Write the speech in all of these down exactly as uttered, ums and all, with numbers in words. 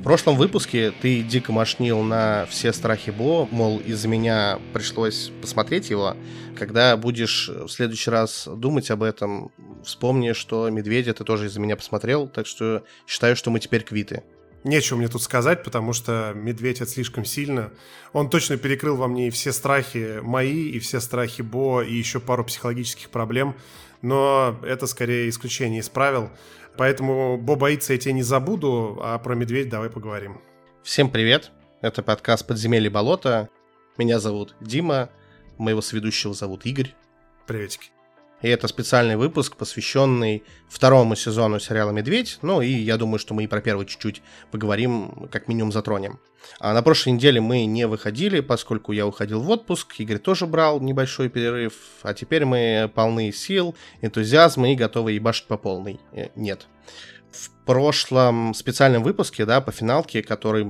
В прошлом выпуске ты дико мошнил на все страхи Бо, мол, из-за меня пришлось посмотреть его. Когда будешь в следующий раз думать об этом, вспомни, что «Медведя» ты тоже из-за меня посмотрел, так что считаю, что мы теперь квиты. Нечего мне тут сказать, потому что «Медведь» это слишком сильно. Он точно перекрыл во мне и все страхи мои, и все страхи Бо, и еще пару психологических проблем. Но это скорее исключение из правил. Поэтому Бо боится, я тебя не забуду, а про «Медведь» давай поговорим. Всем привет, это подкаст «Подземелья и болота». Меня зовут Дима, моего соведущего зовут Игорь. Приветики. И это специальный выпуск, посвященный второму сезону сериала «Медведь». Ну и я думаю, что мы и про первый чуть-чуть поговорим, как минимум затронем. А на прошлой неделе мы не выходили, поскольку я уходил в отпуск, Игорь тоже брал небольшой перерыв, а теперь мы полны сил, энтузиазма и готовы ебашить по полной. Нет. В прошлом специальном выпуске, да, по финалке, который...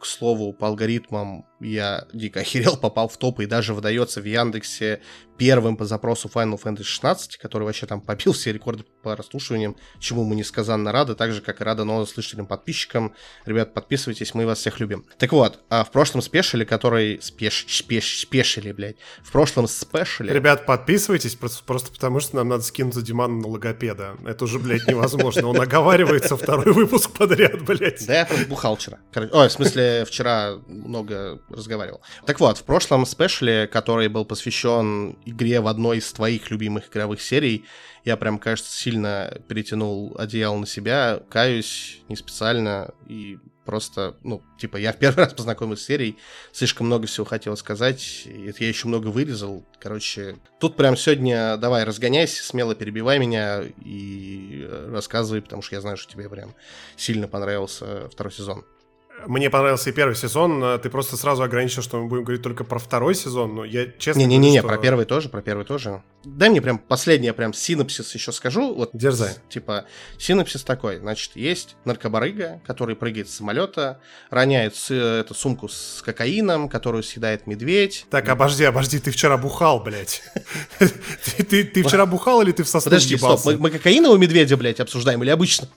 К слову, по алгоритмам я дико охерел, попал в топ и даже выдается в Яндексе первым по запросу Final Fantasy шестнадцать, который вообще там побил все рекорды по прослушиваниям, чему мы несказанно рады, так же, как и рада новым слушателям, подписчикам. Ребят, подписывайтесь, мы вас всех любим. Так вот, а в прошлом спешили, который... Спеш... Спеш... Спешили, блядь. В прошлом спешили... Ребят, подписывайтесь, просто, просто потому что нам надо скинуться Диману на логопеда. Это уже, блядь, невозможно. Он оговаривается второй выпуск подряд, блядь. Да я просто бухал вчера. Ой, в смысле... Вчера много разговаривал. Так вот, в прошлом спешле, который был посвящен игре в одной из твоих любимых игровых серий, я прям, кажется, сильно перетянул одеяло на себя, каюсь, не специально, и просто, ну, типа, я в первый раз познакомился с серией, слишком много всего хотел сказать, и это я еще много вырезал, короче. Тут прям сегодня давай разгоняйся, смело перебивай меня и рассказывай, потому что я знаю, что тебе прям сильно понравился второй сезон. Мне понравился и первый сезон. Ты просто сразу ограничил, что мы будем говорить только про второй сезон. Но я честно... Не-не-не, что... про первый тоже, про первый тоже. Дай мне прям последний прям синопсис еще скажу. Вот, дерзай. Типа, синопсис такой. Значит, есть наркобарыга, который прыгает с самолета, роняет с, эту сумку с кокаином, которую съедает медведь. Так, обожди, обожди, ты вчера бухал, блядь. Ты вчера бухал или ты в сосну ебался? Подожди, стоп, мы кокаинового медведя, блядь, обсуждаем или обычно?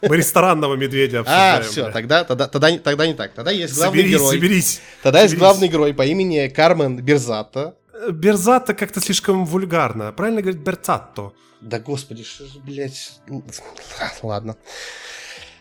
Мы ресторанного медведя обсуждаем. А, все, да. тогда, тогда, тогда, тогда не так. Тогда есть главный соберись, герой. Соберись, Тогда соберись. есть главный герой по имени Кармен Берцатто. Берцатто как-то слишком вульгарно. Правильно говорить Берцатто? Да господи, что же, блядь. Ладно.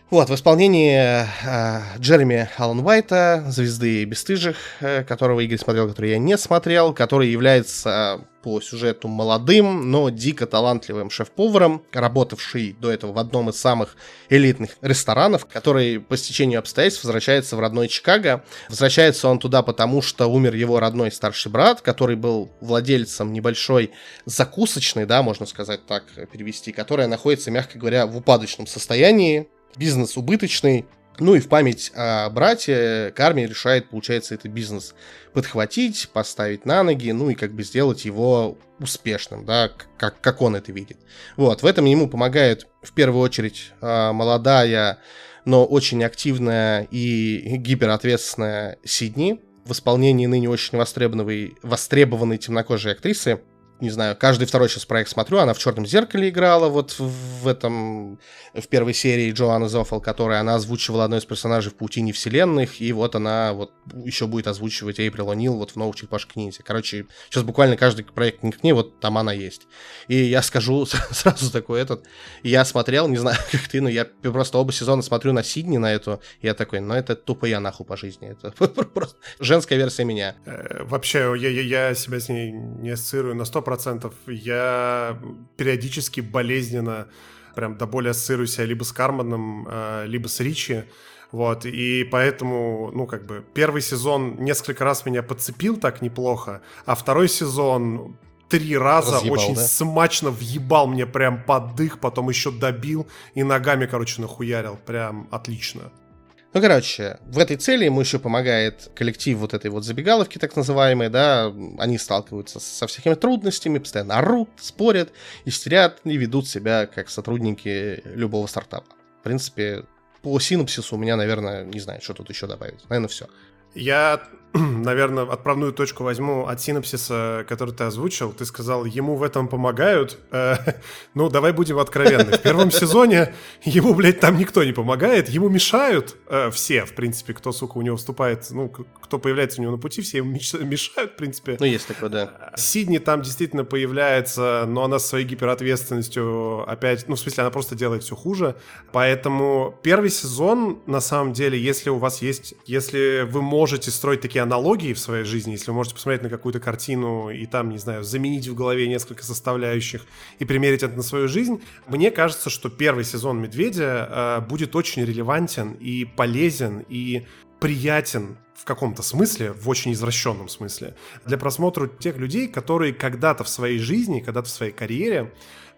Вот, в исполнении э, Джереми Аллен Уайта, звезды «Бесстыжих», э, которого Игорь смотрел, который я не смотрел, который является э, по сюжету молодым, но дико талантливым шеф-поваром, работавший до этого в одном из самых элитных ресторанов, который по стечению обстоятельств возвращается в родной Чикаго. Возвращается он туда, потому что умер его родной старший брат, который был владельцем небольшой закусочной, да, можно сказать так, перевести, которая находится, мягко говоря, в упадочном состоянии. Бизнес убыточный, ну и в память о брате Кармен решает, получается, этот бизнес подхватить, поставить на ноги, ну и как бы сделать его успешным, да, как, как он это видит. Вот, в этом ему помогает в первую очередь молодая, но очень активная и гиперответственная Сидни в исполнении ныне очень востребованной, востребованной темнокожей актрисы. Не знаю, каждый второй сейчас проект смотрю, она в «Чёрном зеркале» играла, вот в этом, в первой серии Джоанны Зоффел, которая она озвучивала одной из персонажей в «Паутине вселенных», и вот она вот еще будет озвучивать Эйприл О'Нил вот в «Ноу-Черпаж-книзе». Короче, сейчас буквально каждый проект не к ней, вот там она есть. И я скажу сразу такой этот, я смотрел, не знаю, как ты, но я просто оба сезона смотрю на Сидни, на эту, и я такой, ну это тупо я нахуй по жизни, это просто женская версия меня. Вообще, я себя с ней не ассоциирую на сто процентов. Процентов. Я периодически болезненно, прям до боли ассоциирую себя либо с Карменом, либо с Ричи, вот, и поэтому, ну, как бы, первый сезон несколько раз меня подцепил так неплохо, а второй сезон... Три раза разъебал, очень да? смачно въебал мне прям под дых, потом еще добил и ногами, короче, нахуярил, прям отлично. Ну, короче, в этой цели ему еще помогает коллектив вот этой вот забегаловки, так называемой, да, они сталкиваются со всякими трудностями, постоянно орут, спорят, истерят и ведут себя как сотрудники любого стартапа. В принципе, по синопсису у меня, наверное, не знаю, что тут еще добавить, наверное, все. Я, наверное, отправную точку возьму от синопсиса, который ты озвучил. Ты сказал, ему в этом помогают. Ну, давай будем откровенны. В первом сезоне ему, блядь, там никто не помогает. Ему мешают все, в принципе, кто, сука, у него вступает, ну, кто появляется у него на пути, все ему мешают, в принципе. Ну, есть такое, да. Сидни там действительно появляется, но она со своей гиперответственностью опять... Ну, в смысле, она просто делает все хуже. Поэтому первый сезон, на самом деле, если у вас есть... Если вы можете строить такие аналогии в своей жизни, если вы можете посмотреть на какую-то картину и там, не знаю, заменить в голове несколько составляющих и примерить это на свою жизнь, мне кажется, что первый сезон «Медведя» э, будет очень релевантен и полезен, и приятен в каком-то смысле, в очень извращенном смысле, для просмотра тех людей, которые когда-то в своей жизни, когда-то в своей карьере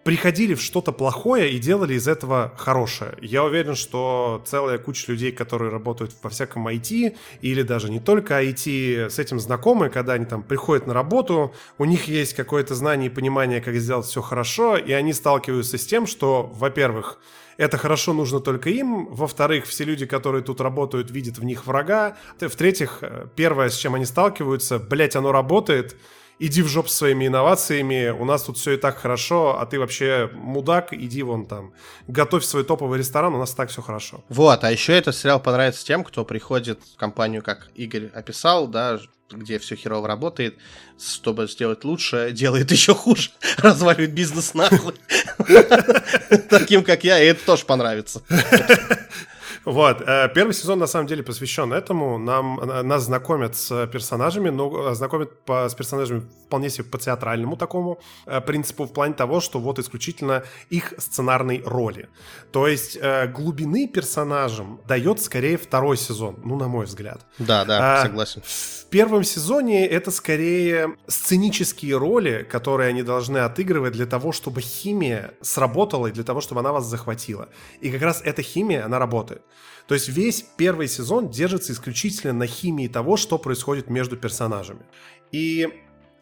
приходили в что-то плохое и делали из этого хорошее. Я уверен, что целая куча людей, которые работают во всяком ай ти, или даже не только ай ти, с этим знакомы, когда они там приходят на работу, у них есть какое-то знание и понимание, как сделать все хорошо, и они сталкиваются с тем, что, во-первых, это хорошо нужно только им. Во-вторых, все люди, которые тут работают, видят в них врага. В-третьих, первое, с чем они сталкиваются, блять, оно работает, иди в жопу со своими инновациями, у нас тут все и так хорошо, а ты вообще мудак, иди вон там, готовь свой топовый ресторан, у нас так все хорошо. Вот, а еще этот сериал понравится тем, кто приходит в компанию, как Игорь описал, да, где все херово работает, чтобы сделать лучше, делает еще хуже, разваливает бизнес нахуй. Таким, как я, и это тоже понравится. Вот, первый сезон на самом деле посвящен этому. Нам, нас знакомят с персонажами, но знакомят по, с персонажами вполне себе по театральному такому принципу, в плане того, что вот исключительно их сценарной роли. То есть глубины персонажам дает скорее второй сезон, ну, на мой взгляд. Да, да, а, согласен. В первом сезоне это скорее сценические роли, которые они должны отыгрывать для того, чтобы химия сработала и для того, чтобы она вас захватила. И как раз эта химия, она работает. То есть весь первый сезон держится исключительно на химии того, что происходит между персонажами. И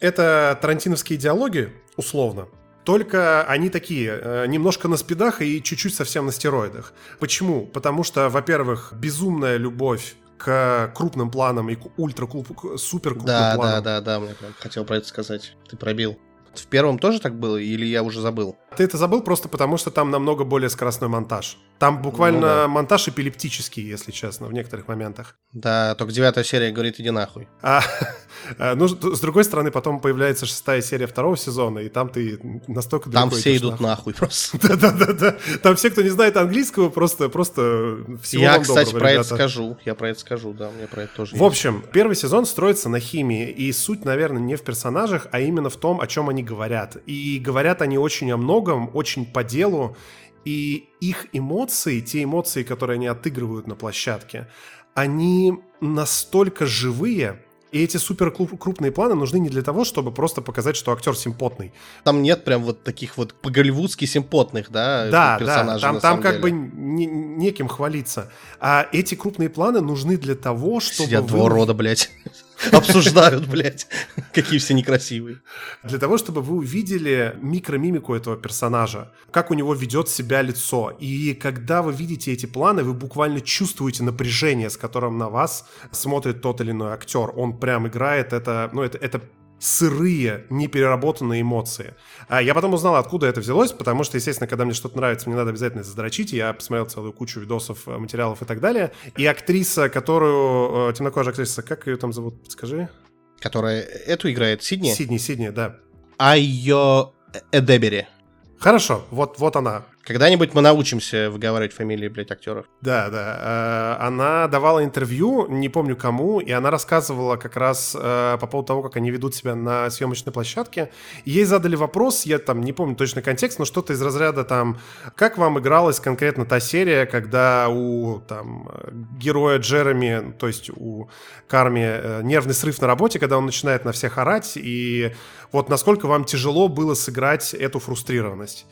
это тарантиновские диалоги, условно, только они такие, немножко на спидах и чуть-чуть совсем на стероидах. Почему? Потому что, во-первых, безумная любовь к крупным планам и к ультра-супер-крупным да, планам. Да, да, да, я хотел про это сказать, ты пробил. В первом тоже так было, или я уже забыл? Ты это забыл просто потому, что там намного более скоростной монтаж. Там буквально ну, да. монтаж эпилептический, если честно, в некоторых моментах. Да, только девятая серия говорит, иди нахуй. А, ну, с другой стороны, потом появляется шестая серия второго сезона, и там ты настолько... Там все идут нахуй, нахуй просто. Да-да-да. Там все, кто не знает английского, просто, просто всего я, вам кстати, доброго, про ребята. это скажу. Я про это скажу, да, мне про это тоже В есть. общем, первый сезон строится на химии, и суть, наверное, не в персонажах, а именно в том, о чем они говорят. И говорят они очень о многом, очень по делу, и их эмоции, те эмоции, которые они отыгрывают на площадке, они настолько живые, и эти супер крупные планы нужны не для того, чтобы просто показать, что актер симпотный. Там нет прям вот таких вот по-голливудски симпотных, да, да персонажей. Да, там, на там самом как деле. бы не, неким хвалиться. А эти крупные планы нужны для того, чтобы... Сидят вы... два рода, блядь. Обсуждают, блядь, какие все некрасивые. Для того, чтобы вы увидели микромимику этого персонажа, как у него ведет себя лицо. И когда вы видите эти планы, вы буквально чувствуете напряжение, с которым на вас смотрит тот или иной актер. Он прям играет это, ну, это, это сырые, непереработанные эмоции. А я потом узнал, откуда это взялось, потому что, естественно, когда мне что-то нравится, мне надо обязательно задрочить. Я посмотрел целую кучу видосов, материалов и так далее. И актриса, которую... Темнокожая актриса, как ее там зовут, подскажи? Которая эту играет, Сидни? Сидни, Сидни, да. Айо Эдебери. Хорошо, вот, вот она. Когда-нибудь мы научимся выговаривать фамилии, блядь, актеров. Да, да. Она давала интервью, не помню кому, и она рассказывала как раз по поводу того, как они ведут себя на съемочной площадке. Ей задали вопрос, я там не помню точно контекст, но что-то из разряда там, как вам игралась конкретно та серия, когда у там героя Джереми, то есть у Карми, нервный срыв на работе, когда он начинает на всех орать, и вот насколько вам тяжело было сыграть эту фрустрированность.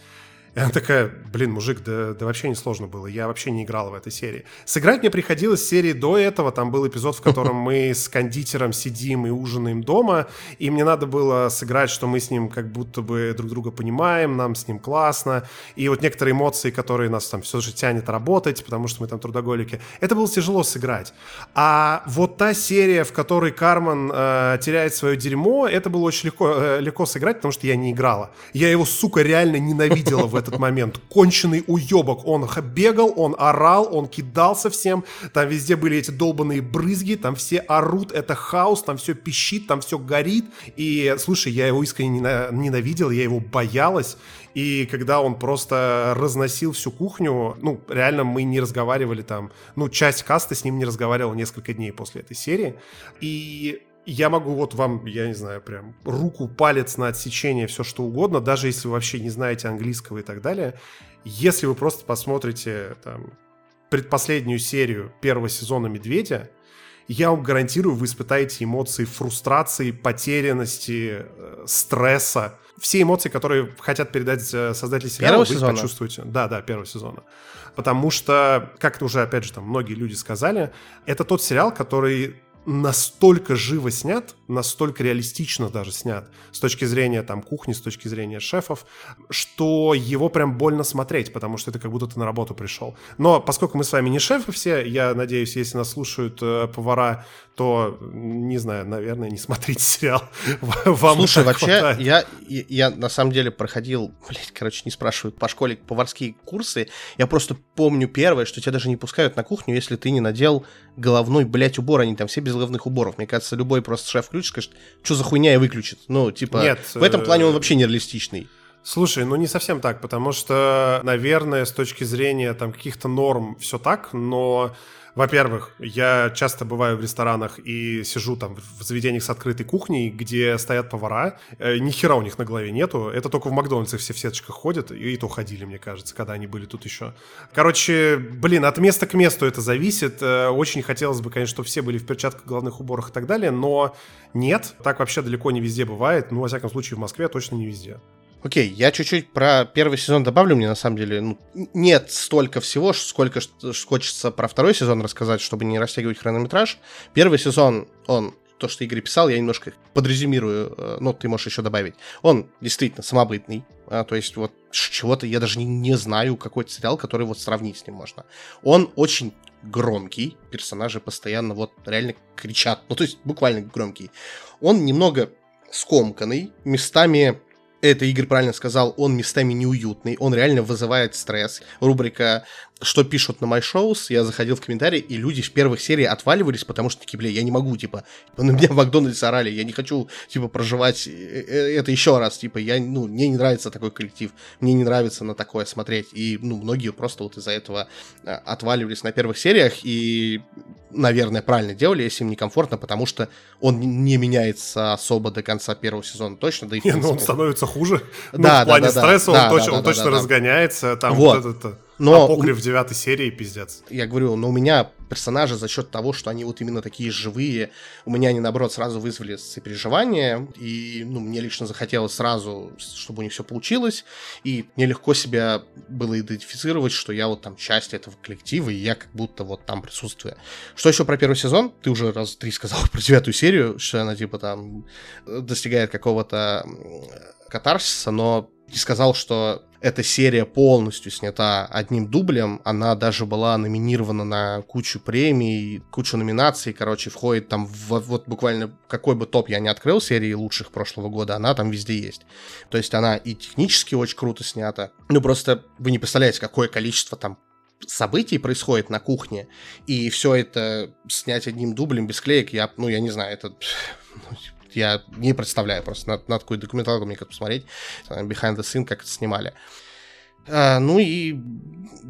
И она такая, блин, мужик, да, да вообще не сложно было, я вообще не играла в этой серии. Сыграть мне приходилось в серии до этого, там был эпизод, в котором мы с кондитером сидим и ужинаем дома, и мне надо было сыграть, что мы с ним как будто бы друг друга понимаем, нам с ним классно, и вот некоторые эмоции, которые нас там все же тянет работать, потому что мы там трудоголики, это было тяжело сыграть. А вот та серия, в которой Кармен э, теряет свое дерьмо, это было очень легко, э, легко сыграть, потому что я не играла. Я его, сука, реально ненавидела в этот момент. Конченый уебок. Он бегал, он орал, он кидался всем. Там везде были эти долбаные брызги, там все орут, это хаос, там все пищит, там все горит. И, слушай, я его искренне ненавидел, я его боялась. И когда он просто разносил всю кухню, ну, реально мы не разговаривали там, ну, часть касты с ним не разговаривала несколько дней после этой серии. И я могу вот вам, я не знаю, прям руку, палец на отсечение, все что угодно, даже если вы вообще не знаете английского и так далее. Если вы просто посмотрите там предпоследнюю серию первого сезона «Медведя», я вам гарантирую, вы испытаете эмоции фрустрации, потерянности, стресса. Все эмоции, которые хотят передать создатели сериала, первого вы сезона. Почувствуете. Да, да, первого сезона. Потому что, как уже, опять же, там многие люди сказали, это тот сериал, который настолько живо снят, настолько реалистично даже снят, с точки зрения там кухни, с точки зрения шефов, что его прям больно смотреть, потому что это как будто ты на работу пришел. Но поскольку мы с вами не шефы все, я надеюсь, если нас слушают э, повара, то, не знаю, наверное, не смотрите сериал. Вам Слушай, вообще, я, я, я на самом деле проходил, блять, короче, не спрашивают, по школе поварские курсы. Я просто помню первое, что тебя даже не пускают на кухню, если ты не надел головной, блять, убор. Они там все без головных уборов. Мне кажется, любой просто шеф включит, скажет, что за хуйня, и выключит. Ну, типа, Нет, в этом плане он вообще нереалистичный. Слушай, ну не совсем так, потому что, наверное, с точки зрения там каких-то норм все так, но... Во-первых, я часто бываю в ресторанах и сижу там в заведениях с открытой кухней, где стоят повара, э, ни хера у них на голове нету, это только в Макдональдсе все в сеточках ходят, и, и то ходили, мне кажется, когда они были тут еще. Короче, блин, от места к месту это зависит, э, очень хотелось бы, конечно, чтобы все были в перчатках, головных уборах и так далее, но нет, так вообще далеко не везде бывает, ну, во всяком случае, в Москве точно не везде. Окей, я чуть-чуть про первый сезон добавлю, мне на самом деле ну, нет столько всего, сколько хочется про второй сезон рассказать, чтобы не растягивать хронометраж. Первый сезон, он, то, что Игорь писал, я немножко подрезюмирую, но ты можешь еще добавить. Он действительно самобытный, то есть вот чего-то я даже не, не знаю, какой-то сериал, который вот сравнить с ним можно. Он очень громкий, персонажи постоянно вот реально кричат, ну то есть буквально громкий. Он немного скомканный, местами... Это Игорь правильно сказал, он местами неуютный, он реально вызывает стресс. Рубрика «Что пишут на My Shows», я заходил в комментарии, и люди в первых сериях отваливались, потому что такие, бля, я не могу, типа, на меня в Макдональдс орали, я не хочу, типа, проживать это еще раз, типа, я, ну, мне не нравится такой коллектив, мне не нравится на такое смотреть, и, ну, многие просто вот из-за этого отваливались на первых сериях, и, наверное, правильно делали, если им некомфортно, потому что он не меняется особо до конца первого сезона точно, да и... Не, ну, он становится хуже, да, ну, в да, плане да, стресса да, он, да, точ- да, он да, точно да, разгоняется, там вот, вот этот... Но апокриф девятой серии, пиздец. Я говорю, но у меня персонажи за счет того, что они вот именно такие живые, у меня они, наоборот, сразу вызвали сопереживание, и ну, мне лично захотелось сразу, чтобы у них все получилось, и мне легко себя было идентифицировать, что я вот там часть этого коллектива, и я как будто вот там присутствую. Что еще про первый сезон? Ты уже раз три сказал про девятую серию, что она типа там достигает какого-то катарсиса, но не сказал, что... Эта серия полностью снята одним дублем, она даже была номинирована на кучу премий, кучу номинаций, короче, входит там в, вот буквально какой бы топ я ни открыл серии лучших прошлого года, она там везде есть. То есть она и технически очень круто снята, ну просто вы не представляете, какое количество там событий происходит на кухне, и все это снять одним дублем без клеек, я, ну я не знаю, это... Я не представляю, просто надо, надо какую-то документалку мне как посмотреть, behind the scene, как это снимали. А, ну и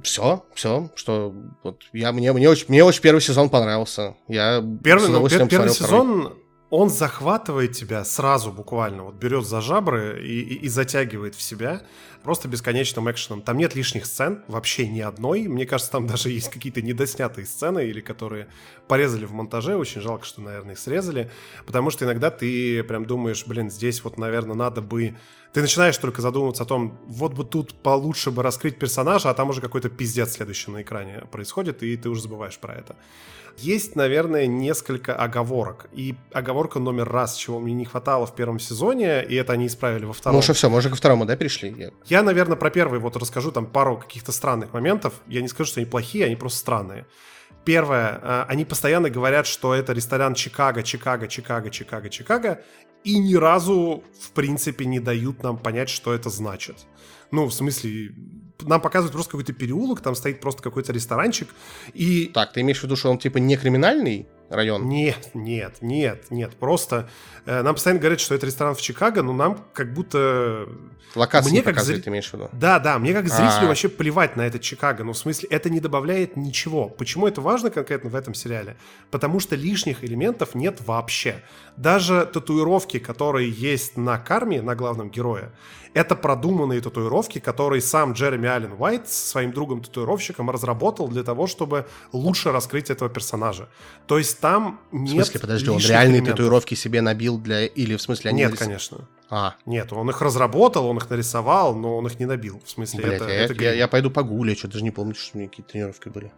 все, все, что вот я, мне, мне, очень, мне очень первый сезон понравился. Я первый, с удовольствием ну, первый сезон, второй. он захватывает тебя сразу буквально, вот берет за жабры и, и, и затягивает в себя просто бесконечным экшеном. Там нет лишних сцен, вообще ни одной. Мне кажется, там даже есть какие-то недоснятые сцены, или которые порезали в монтаже. Очень жалко, что, наверное, их срезали. Потому что иногда ты прям думаешь, блин, здесь вот, наверное, надо бы... Ты начинаешь только задумываться о том, вот бы тут получше бы раскрыть персонажа, а там уже какой-то пиздец следующий на экране происходит, и ты уже забываешь про это. Есть, наверное, несколько оговорок. И оговорка номер раз, чего мне не хватало в первом сезоне, и это они исправили во втором. Ну что, все, мы уже ко второму, да, перешли? Я... Я, наверное, про первый вот расскажу там пару каких-то странных моментов. Я не скажу, что они плохие, они просто странные. Первое, они постоянно говорят, что это ресторан Чикаго, Чикаго, Чикаго, Чикаго, Чикаго, и ни разу, в принципе, не дают нам понять, что это значит. Ну, в смысле, нам показывают просто какой-то переулок, там стоит просто какой-то ресторанчик, и... Так, ты имеешь в виду, что он, типа, не криминальный район? Нет, нет, нет, нет, просто э, нам постоянно говорят, что это ресторан в Чикаго, но нам как будто... Локации мне как зри... ты имеешь в виду? Да, да, мне как зрителю А-а-а. вообще плевать на этот Чикаго, но в смысле это не добавляет ничего. Почему это важно конкретно в этом сериале? Потому что лишних элементов нет вообще. Даже татуировки, которые есть на Карме, на главном герое, это продуманные татуировки, которые сам Джереми Аллен Уайт со своим другом-татуировщиком разработал для того, чтобы лучше раскрыть этого персонажа. То есть там нет. В смысле, подожди, он реальные элементов. Татуировки себе набил для... Или в смысле они... Нет, нарис... конечно. А. Нет, он их разработал, он их нарисовал, но он их не набил. В смысле, блядь, это... Я, это я, я пойду погуглю, я что-то даже не помню, что у меня какие-то тренировки были.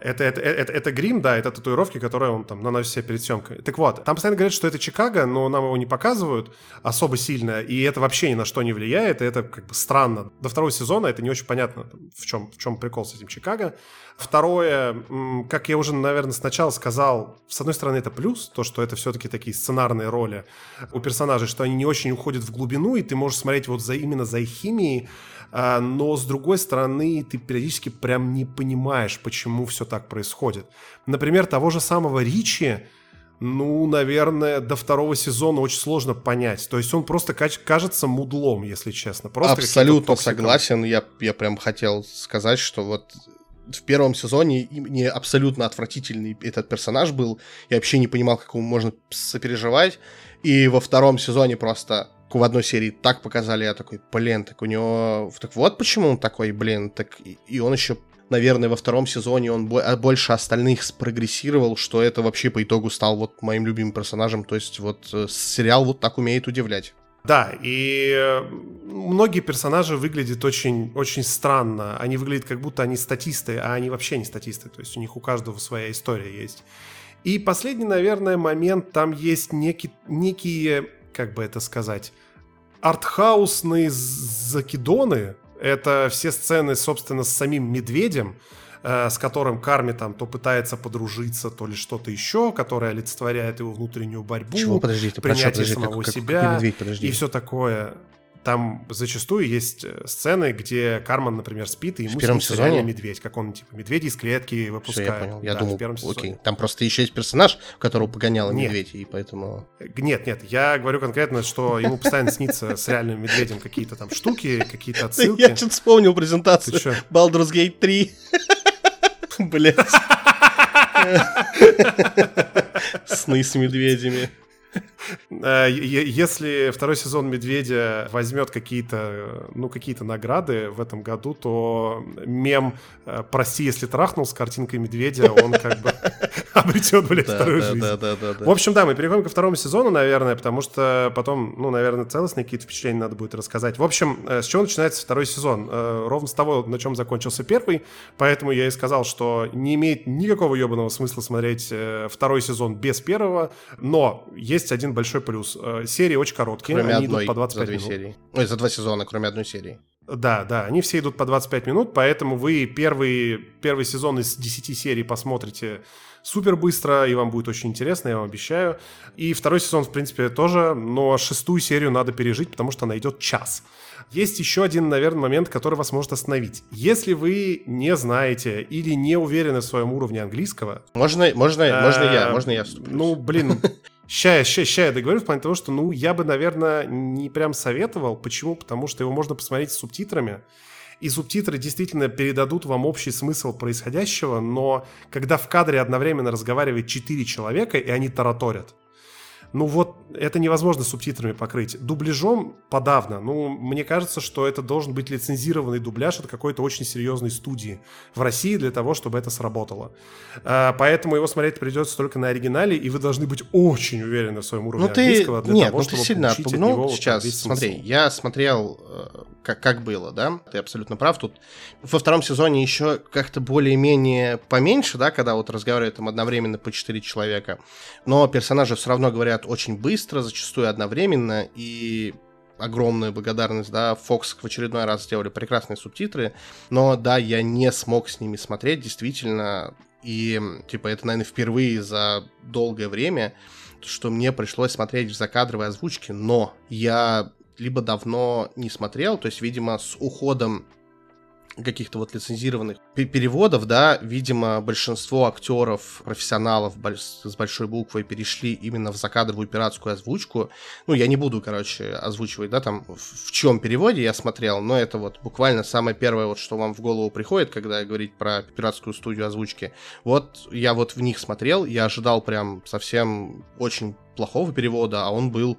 Это, это, это, это грим, да, это татуировки, которые он там наносит себе перед съемкой. Так вот, там постоянно говорят, что это Чикаго, но нам его не показывают особо сильно, и это вообще ни на что не влияет, и это как бы странно. До второго сезона это не очень понятно, в чем, в чем прикол с этим Чикаго. Второе, как я уже, наверное, сначала сказал, с одной стороны, это плюс, то, что это все-таки такие сценарные роли у персонажей, что они не очень уходят в глубину, и ты можешь смотреть вот за, именно за их химией, но, с другой стороны, ты периодически прям не понимаешь, почему все так происходит. Например, того же самого Ричи, ну, наверное, до второго сезона очень сложно понять. То есть он просто кажется мудлом, если честно. Просто абсолютно согласен. Я, я прям хотел сказать, что вот в первом сезоне мне абсолютно отвратительный этот персонаж был. Я вообще не понимал, как ему можно сопереживать. И во втором сезоне просто... В одной серии так показали, я такой, блин, так у него... Так вот почему он такой, блин, так... И он еще, наверное, во втором сезоне он больше остальных спрогрессировал, что это вообще по итогу стал вот моим любимым персонажем. То есть вот сериал вот так умеет удивлять. Да, и многие персонажи выглядят очень, очень странно. Они выглядят, как будто они статисты, а они вообще не статисты. То есть у них у каждого своя история есть. И последний, наверное, момент. Там есть некий, некие... как бы это сказать, артхаусные закидоны. Это все сцены, собственно, с самим Медведем, э, с которым Карми там то пытается подружиться, то ли что-то еще, которое олицетворяет его внутреннюю борьбу, чего, подожди, ты принятие прошу, подожди, самого как, как, себя как медведь, подожди. И все такое. Там зачастую есть сцены, где Кармен, например, спит, и ему снится реально медведь, как он, типа, медведя из клетки выпускает. Все, я понял. Я да, думал, в первом сезоне. Окей. Там просто еще есть персонаж, которого погоняла нет. медведь, и поэтому... Нет, нет, я говорю конкретно, что ему постоянно снится с реальным медведем какие-то там штуки, какие-то отсылки. Я что-то вспомнил презентацию. Baldur's Gate три. Блядь. Сны с медведями. Если второй сезон «Медведя» возьмет какие-то, ну, какие-то награды в этом году, то мем «Прости, если трахнул» с картинкой «Медведя», он как бы обретет, блядь, вторую жизнь. В общем, да, мы переходим ко второму сезону, наверное, потому что потом, ну, наверное, целостные какие-то впечатления надо будет рассказать. В общем, с чего начинается второй сезон? Ровно с того, на чем закончился первый, поэтому я и сказал, что не имеет никакого ебаного смысла смотреть второй сезон без первого, но есть один большой плюс. Серии очень короткие, кроме они одной, идут по двадцать пять минут. Серии. Ой, за два сезона, кроме одной серии. Да, да, они все идут по двадцать пять минут, поэтому вы первый, первый сезон из десяти серий посмотрите супер быстро, и вам будет очень интересно, я вам обещаю. И второй сезон, в принципе, тоже, но шестую серию надо пережить, потому что она идет час. Есть еще один, наверное, момент, который вас может остановить. Если вы не знаете или не уверены в своем уровне английского... Можно, можно, э, можно я, можно я вступлюсь? Ну, блин... Ща, ща, ща я договорю в плане того, что, ну, я бы, наверное, не прям советовал. Почему? Потому что его можно посмотреть с субтитрами. И субтитры действительно передадут вам общий смысл происходящего, но когда в кадре одновременно разговаривает четыре человека, и они тараторят, ну вот это невозможно субтитрами покрыть. Дубляжом подавно. Ну, мне кажется, что это должен быть лицензированный дубляж от какой-то очень серьезной студии в России для того, чтобы это сработало. А, поэтому его смотреть придется только на оригинале, и вы должны быть очень уверены в своем уровне ну, ты... английского для Нет, того, ну, чтобы ты сильно получить от него сейчас, вот, смотри, я смотрел, как, как было, да? Ты абсолютно прав. Тут во втором сезоне еще как-то более-менее поменьше, да, когда вот разговаривают там одновременно по четыре человека. Но персонажи все равно говорят очень быстро, зачастую одновременно, и огромная благодарность, да, Fox в очередной раз сделали прекрасные субтитры, но, да, я не смог с ними смотреть, действительно, и, типа, это, наверное, впервые за долгое время, что мне пришлось смотреть в закадровой озвучке, но я либо давно не смотрел, то есть, видимо, с уходом каких-то вот лицензированных переводов, да, видимо, большинство актеров, профессионалов с большой буквы перешли именно в закадровую пиратскую озвучку. Ну, я не буду, короче, озвучивать, да, там, в чем переводе я смотрел, но это вот буквально самое первое, вот, что вам в голову приходит, когда говорить про пиратскую студию озвучки. Вот я вот в них смотрел, я ожидал прям совсем очень плохого перевода, а он был...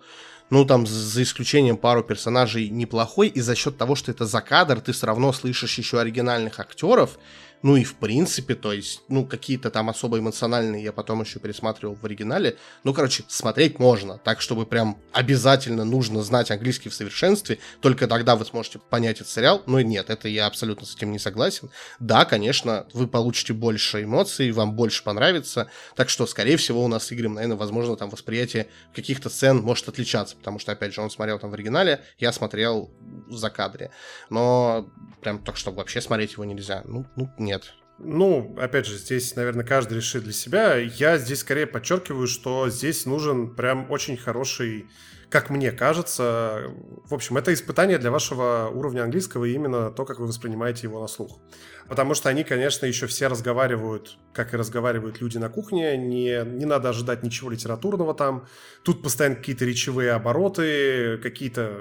Ну, там, за исключением пару персонажей неплохой, и за счет того, что это закадр, ты все равно слышишь еще оригинальных актеров, ну и в принципе, то есть, ну, какие-то там особо эмоциональные я потом еще пересматривал в оригинале, ну, короче, смотреть можно, так, чтобы прям обязательно нужно знать английский в совершенстве, только тогда вы сможете понять этот сериал, ну, нет, это я абсолютно с этим не согласен, да, конечно, вы получите больше эмоций, вам больше понравится, так что, скорее всего, у нас с Игорем, наверное, возможно, там восприятие каких-то сцен может отличаться, потому что, опять же, он смотрел там в оригинале, я смотрел в закадре. Но прям так, чтобы вообще смотреть его нельзя. Ну, ну, нет. Ну, опять же, здесь, наверное, каждый решит для себя. Я здесь скорее подчеркиваю, что здесь нужен прям очень хороший, как мне кажется, в общем, это испытание для вашего уровня английского и именно то, как вы воспринимаете его на слух. Потому что они, конечно, еще все разговаривают, как и разговаривают люди на кухне, не, не надо ожидать ничего литературного там. Тут постоянно какие-то речевые обороты, какие-то,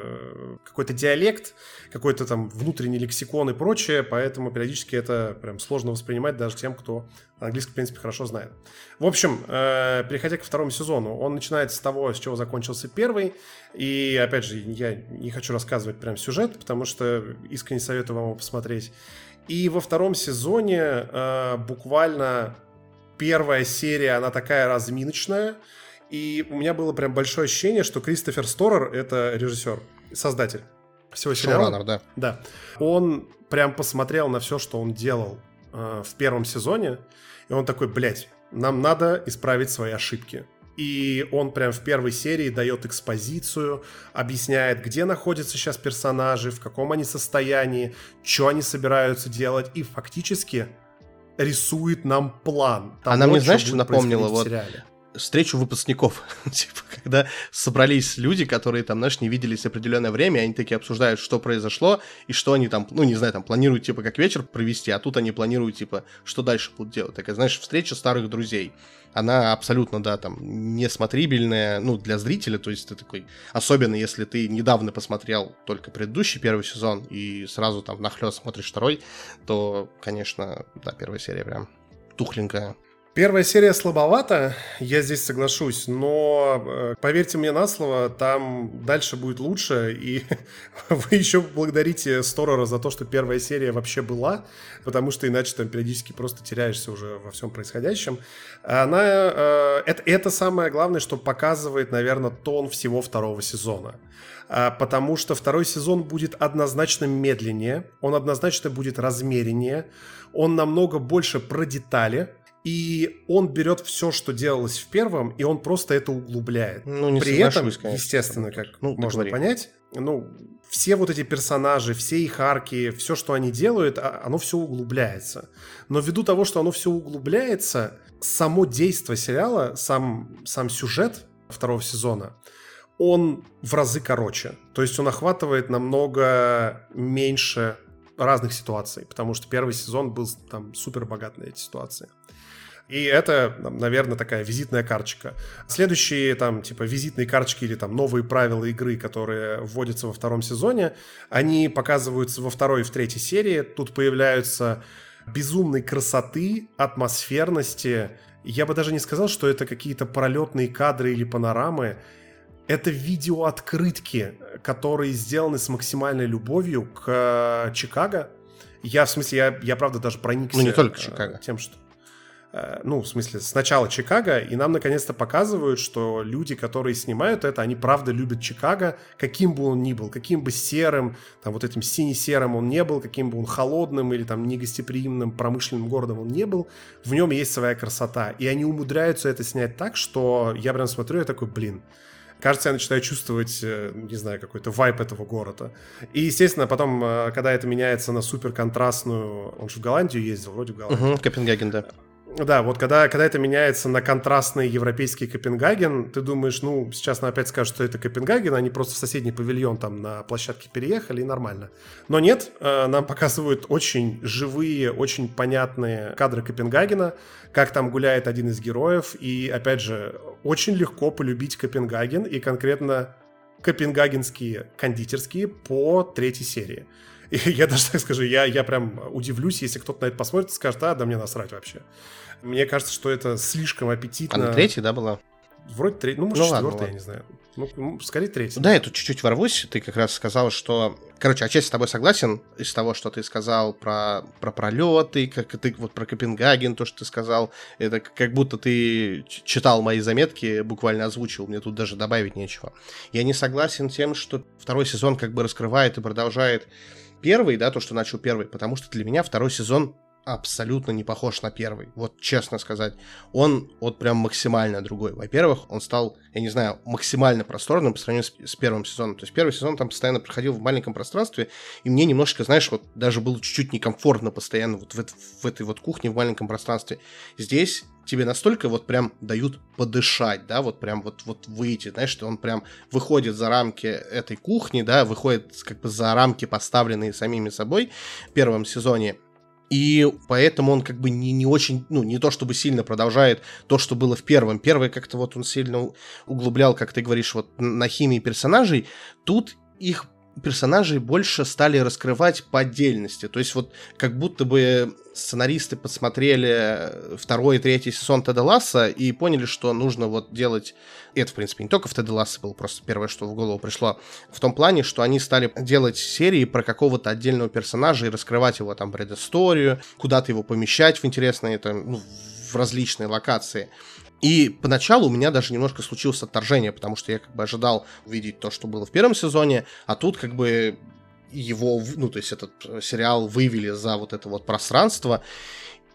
какой-то диалект, какой-то там внутренний лексикон и прочее, поэтому периодически это прям сложно воспринимать даже тем, кто английский, в принципе, хорошо знает. В общем, э, переходя ко второму сезону, он начинается с того, с чего закончился первый. И, опять же, я не хочу рассказывать прям сюжет, потому что искренне советую вам его посмотреть. И во втором сезоне э, буквально первая серия, она такая разминочная. И у меня было прям большое ощущение, что Кристофер Сторер, это режиссер, создатель всего сериала. Шоураннер, да. Да. Он прям посмотрел на все, что он делал в первом сезоне, и он такой, блядь, нам надо исправить свои ошибки. И он прям в первой серии дает экспозицию, объясняет, где находятся сейчас персонажи, в каком они состоянии, что они собираются делать, и фактически рисует нам план. А нам не знаешь, что напомнило вот встречу выпускников, типа, когда собрались люди, которые там, знаешь, не виделись определенное время, они такие обсуждают, что произошло и что они там, ну, не знаю, там планируют, типа, как вечер провести, а тут они планируют, типа, что дальше будут делать. Такая, знаешь, встреча старых друзей. Она абсолютно, да, там, несмотрибельная, ну, для зрителя, то есть ты такой, особенно если ты недавно посмотрел только предыдущий первый сезон и сразу там внахлёст смотришь второй, то, конечно, да, первая серия прям тухленькая. Первая серия слабовата, я здесь соглашусь, но э, поверьте мне на слово, там дальше будет лучше, и вы еще благодарите Сторера за то, что первая серия вообще была, потому что иначе там периодически просто теряешься уже во всем происходящем. Она, э, это, это самое главное, что показывает, наверное, тон всего второго сезона. Потому что второй сезон будет однозначно медленнее, он однозначно будет размереннее, он намного больше про детали. И он берет все, что делалось в первом, и он просто это углубляет. Ну, не При этом, конечно, естественно, как ну, можно говори. понять, ну, все вот эти персонажи, все их арки, все, что они делают, оно все углубляется. Но ввиду того, что оно все углубляется, само действие сериала, сам, сам сюжет второго сезона, он в разы короче. То есть он охватывает намного меньше разных ситуаций, потому что первый сезон был там супер богат на эти ситуации. И это, наверное, такая визитная карточка. Следующие там, типа, визитные карточки или там новые правила игры, которые вводятся во втором сезоне, они показываются во второй и в третьей серии. Тут появляются безумной красоты, атмосферности Я бы даже не сказал, что это какие-то пролетные кадры или панорамы. Это видеооткрытки, которые сделаны с максимальной любовью к Чикаго. Я, в смысле, я, я правда даже проникся... Ну, не только Чикаго. Тем, что... Ну, в смысле, сначала Чикаго, и нам наконец-то показывают, что люди, которые снимают это, они правда любят Чикаго, каким бы он ни был, каким бы серым, там, вот этим сине-серым он не был, каким бы он холодным или там негостеприимным промышленным городом он не был, в нем есть своя красота. И они умудряются это снять так, что я прям смотрю и такой, блин, кажется, я начинаю чувствовать, не знаю, какой-то вайб этого города. И, естественно, потом, когда это меняется на суперконтрастную... Он же в Голландию ездил, вроде в Голландию. Угу, Копенгаген, да. Да, вот когда, когда это меняется на контрастный европейский Копенгаген, ты думаешь, ну, сейчас нам опять скажут, что это Копенгаген, они просто в соседний павильон там на площадке переехали, и нормально. Но нет, нам показывают очень живые, очень понятные кадры Копенгагена, как там гуляет один из героев, и, опять же, очень легко полюбить Копенгаген, и конкретно копенгагенские кондитерские по третьей серии. И я даже так скажу, я, я прям удивлюсь, если кто-то на это посмотрит и скажет, а, да мне насрать вообще. Мне кажется, что это слишком аппетитно. Она третья, да, была? Вроде третья, ну, может, ну, четвертая, ладно, я не знаю. Ну, скорее третья. Да, я тут чуть-чуть ворвусь, ты как раз сказал, что... Короче, отчасти с тобой согласен из того, что ты сказал про, про пролеты, как ты вот про Копенгаген, то, что ты сказал. Это как будто ты читал мои заметки, буквально озвучил, мне тут даже добавить нечего. Я не согласен тем, что второй сезон как бы раскрывает и продолжает... Первый, да, то, что начал первый, потому что для меня второй сезон абсолютно не похож на первый, вот честно сказать. Он вот прям максимально другой. Во-первых, он стал, я не знаю, максимально просторным по сравнению с, с первым сезоном. То есть первый сезон там постоянно проходил в маленьком пространстве, и мне немножечко, знаешь, вот даже было чуть-чуть некомфортно постоянно вот в, это, в этой вот кухне в маленьком пространстве. Здесь... тебе настолько вот прям дают подышать, да, вот прям вот, вот выйти, знаешь, что он прям выходит за рамки этой кухни, да, выходит как бы за рамки, поставленные самими собой в первом сезоне, и поэтому он как бы не, не очень, ну, не то чтобы сильно продолжает то, что было в первом. Первый как-то вот он сильно углублял, как ты говоришь, вот на химии персонажей, тут их персонажей больше стали раскрывать по отдельности, то есть вот как будто бы сценаристы подсмотрели второй и третий сезон Теда Лассо и поняли, что нужно вот делать, это в принципе не только в Теда Лассо было, просто первое, что в голову пришло, в том плане, что они стали делать серии про какого-то отдельного персонажа и раскрывать его там предысторию, куда-то его помещать в интересные там, ну, в различные локации. И поначалу у меня даже немножко случилось отторжение, потому что я как бы ожидал увидеть то, что было в первом сезоне, а тут как бы его, ну, то есть этот сериал вывели за вот это вот пространство.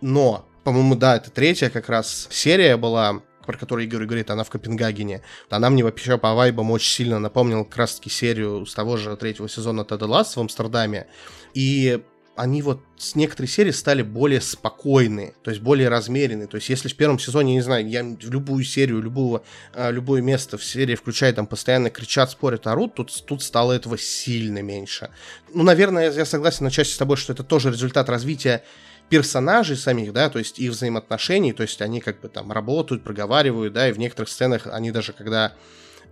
Но, по-моему, да, это третья как раз серия была, про которую Игорь говорит, она в Копенгагене. Она мне вообще по вайбам очень сильно напомнила как раз-таки серию с того же третьего сезона Теда Лассо в Амстердаме. И... они вот с некоторой серии стали более спокойные, то есть более размеренные. То есть если в первом сезоне, я не знаю, я в любую серию, любого, любое место в серии, включая там постоянно кричат, спорят, орут, тут, тут стало этого сильно меньше. Ну, наверное, я согласен на часть с тобой, что это тоже результат развития персонажей самих, да, то есть их взаимоотношений, то есть они как бы там работают, проговаривают, да, и в некоторых сценах они даже когда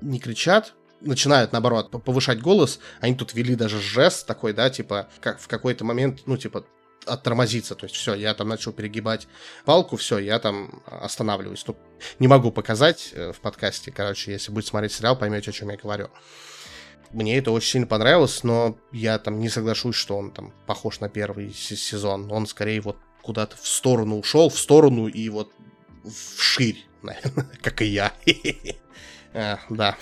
не кричат, начинают, наоборот, повышать голос, они тут вели даже жест такой, да, типа, как в какой-то момент, ну, типа, оттормозиться, то есть все, я там начал перегибать палку, все, я там останавливаюсь. Ну, не могу показать в подкасте, короче, если будете смотреть сериал, поймете, о чем я говорю. Мне это очень сильно понравилось, но я там не соглашусь, что он там похож на первый сезон, он скорее вот куда-то в сторону ушел, в сторону и вот вширь, наверное, как и я. Да.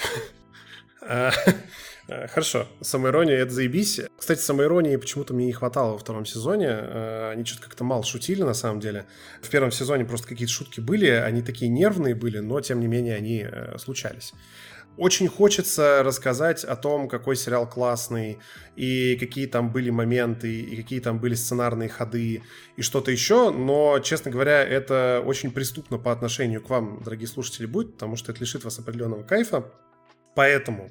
Хорошо, самоирония, это заебись. Кстати, самоиронии почему-то мне не хватало во втором сезоне. Они что-то как-то мало шутили, на самом деле. В первом сезоне просто какие-то шутки были. Они такие нервные были, но тем не менее они случались. Очень хочется рассказать о том, какой сериал классный, и какие там были моменты, и какие там были сценарные ходы, и что-то еще, но, честно говоря, это очень преступно по отношению к вам, дорогие слушатели, будет, потому что это лишит вас определенного кайфа. Поэтому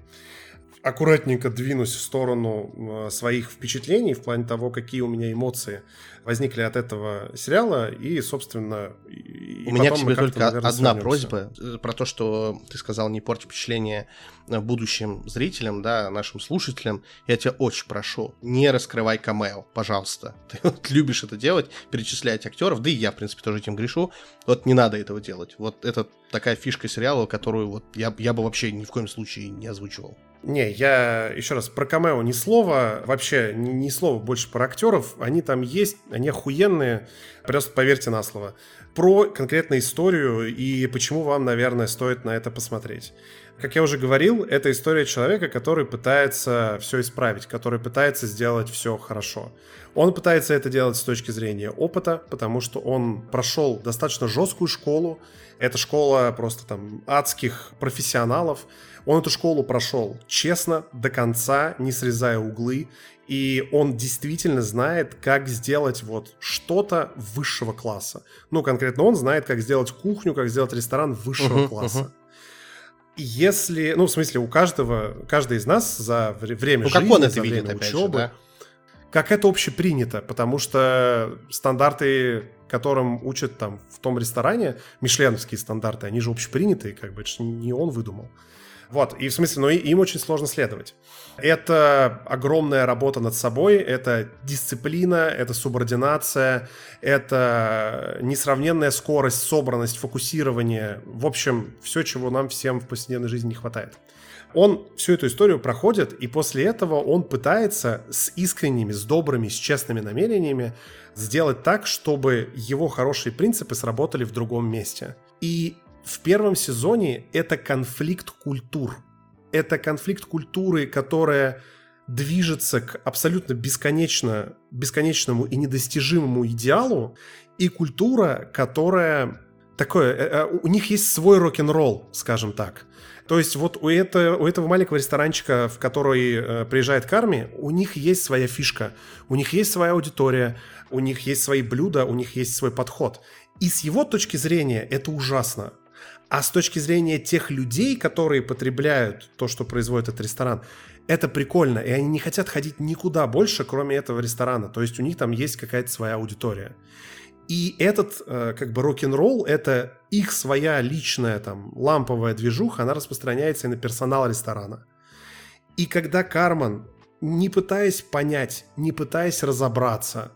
аккуратненько двинусь в сторону своих впечатлений в плане того, какие у меня эмоции возникли от этого сериала и, собственно, И у меня к тебе только наверное, одна сравнемся. Просьба про то, что ты сказал, не порть впечатление будущим зрителям, да, нашим слушателям. Я тебя очень прошу, не раскрывай камео, пожалуйста. Ты вот любишь это делать, перечислять актеров, да и я, в принципе, тоже этим грешу. Вот не надо этого делать. Вот это такая фишка сериала, которую вот я, я бы вообще ни в коем случае не озвучивал. Не, я еще раз, про камео ни слова, вообще ни, ни слова больше про актеров, они там есть, они охуенные, просто поверьте на слово. Про конкретную историю и почему вам, наверное, стоит на это посмотреть. Как я уже говорил, это история человека, который пытается все исправить, который пытается сделать все хорошо. Он пытается это делать с точки зрения опыта, потому что он прошел достаточно жесткую школу. Это школа просто там адских профессионалов. Он эту школу прошел честно, до конца, не срезая углы. И он действительно знает, как сделать вот что-то высшего класса. Ну, конкретно он знает, как сделать кухню, как сделать ресторан высшего uh-huh, класса. Uh-huh. Если, ну, в смысле, у каждого, каждый из нас за время ну, жизни, как он это за видит, время учебы, же, да? Как это общепринято, потому что стандарты, которым учат там в том ресторане, мишленовские стандарты, они же общепринятые, как бы, это же не он выдумал. Вот, и в смысле, но ну, им очень сложно следовать. Это огромная работа над собой, это дисциплина, это субординация, это несравненная скорость, собранность, фокусирование. В общем, все, чего нам всем в повседневной жизни не хватает. Он всю эту историю проходит, и после этого он пытается с искренними, с добрыми, с честными намерениями сделать так, чтобы его хорошие принципы сработали в другом месте. И в первом сезоне это конфликт культур. Это конфликт культуры, которая движется к абсолютно бесконечно, бесконечному и недостижимому идеалу, и культура, которая... такое, у них есть свой рок-н-ролл, скажем так. То есть вот у этого, у этого маленького ресторанчика, в который приезжает Карми, у них есть своя фишка, у них есть своя аудитория, у них есть свои блюда, у них есть свой подход. И с его точки зрения это ужасно. А с точки зрения тех людей, которые потребляют то, что производит этот ресторан, это прикольно. И они не хотят ходить никуда больше, кроме этого ресторана. То есть у них там есть какая-то своя аудитория. И этот э, как бы рок-н-ролл, это их своя личная там ламповая движуха, она распространяется и на персонал ресторана. И когда Кармен, не пытаясь понять, не пытаясь разобраться,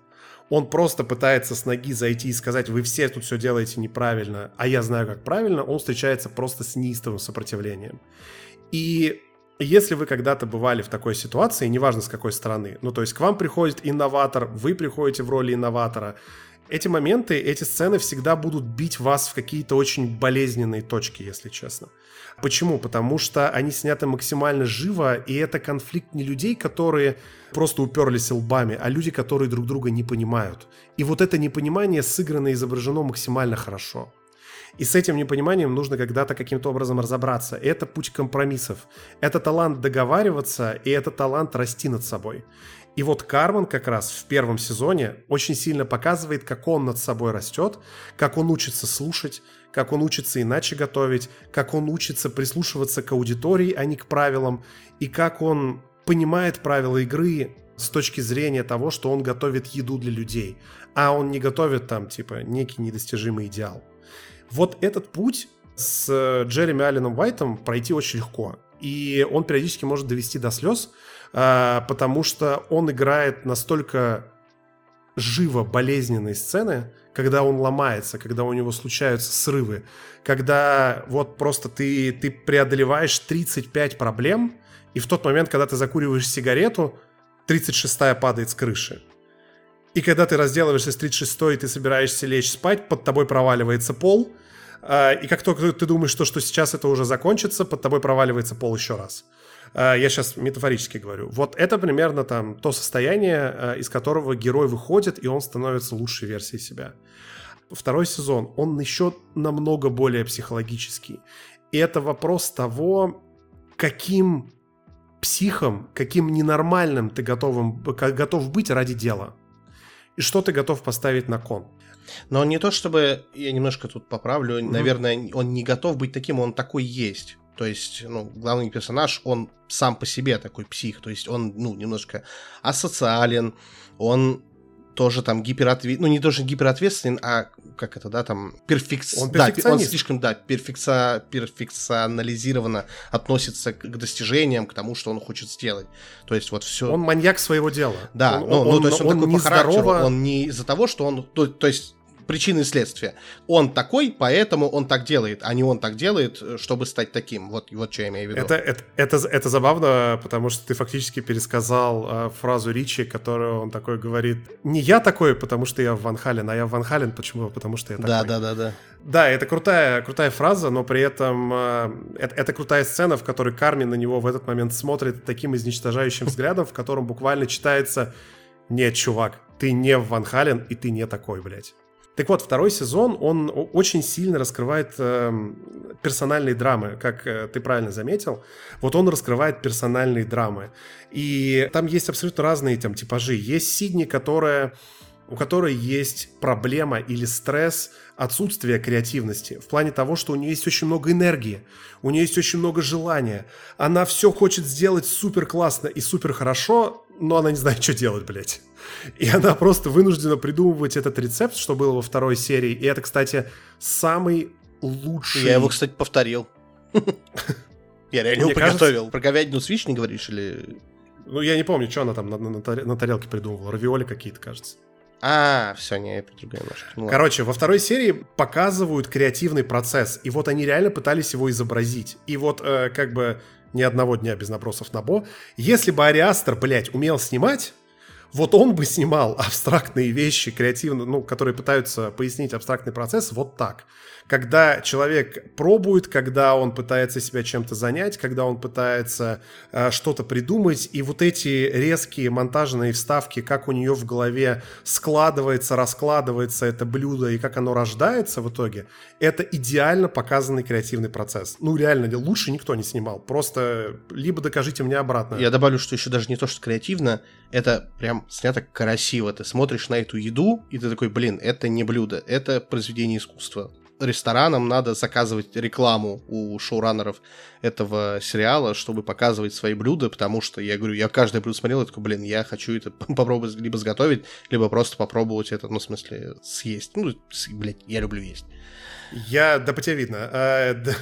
он просто пытается с ноги зайти и сказать: вы все тут все делаете неправильно, а я знаю, как правильно, он встречается просто с неистовым сопротивлением. И если вы когда-то бывали в такой ситуации, неважно с какой стороны, ну то есть к вам приходит инноватор, вы приходите в роли инноватора, эти моменты, эти сцены всегда будут бить вас в какие-то очень болезненные точки, если честно. Почему? Потому что они сняты максимально живо, и это конфликт не людей, которые просто уперлись лбами, а люди, которые друг друга не понимают. И вот это непонимание сыграно и изображено максимально хорошо. И с этим непониманием нужно когда-то каким-то образом разобраться. И это путь компромиссов. Это талант договариваться, и это талант расти над собой. И вот Кармен как раз в первом сезоне очень сильно показывает, как он над собой растет, как он учится слушать, как он учится иначе готовить, как он учится прислушиваться к аудитории, а не к правилам, и как он понимает правила игры с точки зрения того, что он готовит еду для людей, а он не готовит там, типа, некий недостижимый идеал. Вот этот путь с Джереми Алленом Уайтом пройти очень легко. И он периодически может довести до слез, потому что он играет настолько живо болезненные сцены, когда он ломается, когда у него случаются срывы, когда вот просто ты, ты преодолеваешь тридцать пять проблем, и в тот момент, когда ты закуриваешь сигарету, тридцать шестая падает с крыши. И когда ты разделываешься с тридцать шестой, и ты собираешься лечь спать, под тобой проваливается пол. И как только ты думаешь, что, что сейчас это уже закончится, под тобой проваливается пол еще раз. Я сейчас метафорически говорю. Вот это примерно там то состояние, из которого герой выходит, и он становится лучшей версией себя. Второй сезон, он еще намного более психологический. И это вопрос того, каким психом, каким ненормальным ты готовым, готов быть ради дела. И что ты готов поставить на кон. Но он не то чтобы, я немножко тут поправлю, mm-hmm. наверное, он не готов быть таким, он такой есть. То есть, ну, главный персонаж, он сам по себе такой псих, то есть он, ну, немножко асоциален, он тоже там гиперответственен, ну, не тоже гиперответственен, а как это, да, там, перфекс... он, да, он слишком, да, перфекци... перфекционализированно относится к достижениям, к тому, что он хочет сделать. То есть вот все. Он маньяк своего дела. Да, он, ну, он, ну, он, то есть он, он такой по характеру, здорово... он не из-за того, что он, то, то есть причины и следствия. Он такой, поэтому он так делает, а не он так делает, чтобы стать таким. Вот, вот что я имею в виду. Это, это, это, это забавно, потому что ты фактически пересказал э, фразу Ричи, которую он такой говорит. Не я такой, потому что я Ван Хален, а я Ван Хален, почему? Потому что я такой. Да, да, да, да. Да, это крутая, крутая фраза, но при этом э, это, это крутая сцена, в которой Кармен на него в этот момент смотрит таким изничтожающим взглядом, в котором буквально читается: «Нет, чувак, ты не Ван Хален, и ты не такой, блядь». Так вот, второй сезон, он очень сильно раскрывает э, персональные драмы, как э, ты правильно заметил. Вот он раскрывает персональные драмы. И там есть абсолютно разные там типажи. Есть Сидни, которая, у которой есть проблема или стресс отсутствия креативности. В плане того, что у нее есть очень много энергии, у нее есть очень много желания. Она все хочет сделать супер классно и супер хорошо, но она не знает, что делать, блядь. И она просто вынуждена придумывать этот рецепт, что было во второй серии. И это, кстати, самый лучший... Я его, кстати, повторил. Я реально его приготовил. Про говядину с вишней говоришь или... Ну, я не помню, что она там на тарелке придумывала. Равиоли какие-то, кажется. А, все, не, я подругаю немножко. Короче, во второй серии показывают креативный процесс. И вот они реально пытались его изобразить. И вот как бы ни одного дня без набросов на Бо. Если бы Ари Астер, блядь, умел снимать... Вот он бы снимал абстрактные вещи, креативно, ну, которые пытаются пояснить абстрактный процесс вот так. Когда человек пробует, когда он пытается себя чем-то занять, когда он пытается э, что-то придумать, и вот эти резкие монтажные вставки, как у нее в голове складывается, раскладывается это блюдо, и как оно рождается в итоге, это идеально показанный креативный процесс. Ну, реально, лучше никто не снимал. Просто либо докажите мне обратно. Я добавлю, что еще даже не то, что креативно, это прям снято красиво. Ты смотришь на эту еду, и ты такой, блин, это не блюдо, это произведение искусства. Ресторанам надо заказывать рекламу у шоураннеров этого сериала, чтобы показывать свои блюда, потому что, я говорю, я каждое блюдо смотрел, и такой, блин, я хочу это попробовать либо сготовить, либо просто попробовать это, ну, в смысле, съесть. Ну, блядь, я люблю есть. Я, да по тебе видно. А, да,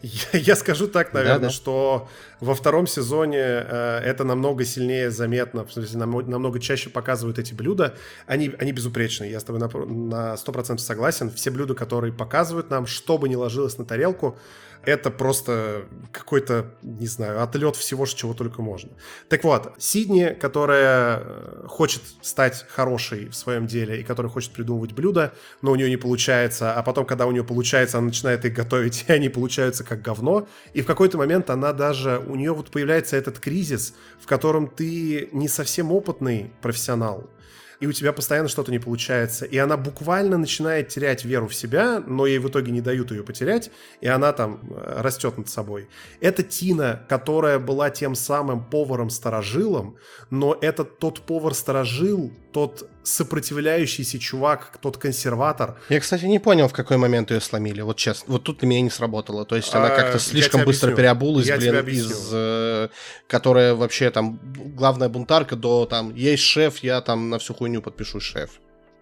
я, я скажу так, наверное, да, да. Что во втором сезоне э, это намного сильнее заметно, в смысле, нам, намного чаще показывают эти блюда. Они, они безупречны, я с тобой на, на сто процентов согласен. Все блюда, которые показывают нам, что бы ни ложилось на тарелку, это просто какой-то, не знаю, отлет всего, чего только можно. Так вот, Сидни, которая хочет стать хорошей в своем деле и которая хочет придумывать блюда, но у нее не получается, а потом, когда у нее получается, она начинает их готовить, и они получаются как говно. И в какой-то момент она даже, у нее вот появляется этот кризис, в котором ты не совсем опытный профессионал, и у тебя постоянно что-то не получается. И она буквально начинает терять веру в себя, но ей в итоге не дают ее потерять, и она там растет над собой. Это Тина, которая была тем самым поваром-старожилом, но это тот повар-старожил, тот сопротивляющийся чувак, тот консерватор. Я, кстати, не понял, в какой момент ее сломили, вот честно. Вот тут на меня не сработало. То есть она как-то слишком быстро переобулась, блин, из... Э, которая вообще там главная бунтарка до там «Есть шеф, я там на всю хуйню не подпишу, шеф».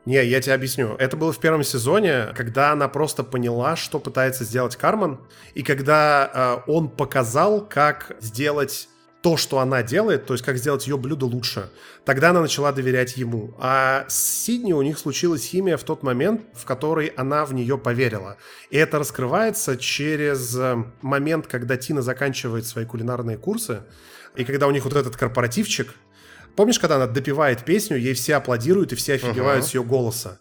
Не, я тебе объясню. Это было в первом сезоне, когда она просто поняла, что пытается сделать Кармен, и когда э, он показал, как сделать то, что она делает, то есть как сделать ее блюдо лучше. Тогда она начала доверять ему. А с Сидни у них случилась химия в тот момент, в который она в нее поверила. И это раскрывается через момент, когда Тина заканчивает свои кулинарные курсы, и когда у них вот этот корпоративчик. Помнишь, когда она допевает песню, ей все аплодируют и все офигевают uh-huh. с ее голоса?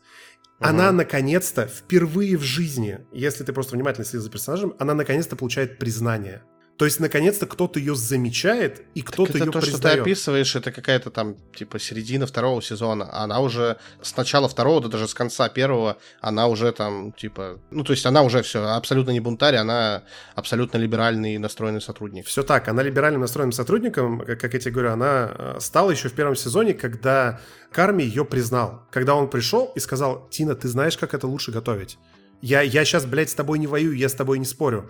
Uh-huh. Она, наконец-то, впервые в жизни, если ты просто внимательно следишь за персонажем, она, наконец-то, получает признание. То есть, наконец-то, кто-то ее замечает и кто-то ее признает. Это то, что ты описываешь, это какая-то там, типа, середина второго сезона. Она уже с начала второго, да даже с конца первого, она уже там, типа... Ну, то есть, она уже все, абсолютно не бунтарь, она абсолютно либеральный настроенный сотрудник. Все так, она либеральным настроенным сотрудником, как я тебе говорю, она стала еще в первом сезоне, когда Карми ее признал. Когда он пришел и сказал: «Тина, ты знаешь, как это лучше готовить? Я, я сейчас, блядь, с тобой не воюю, я с тобой не спорю.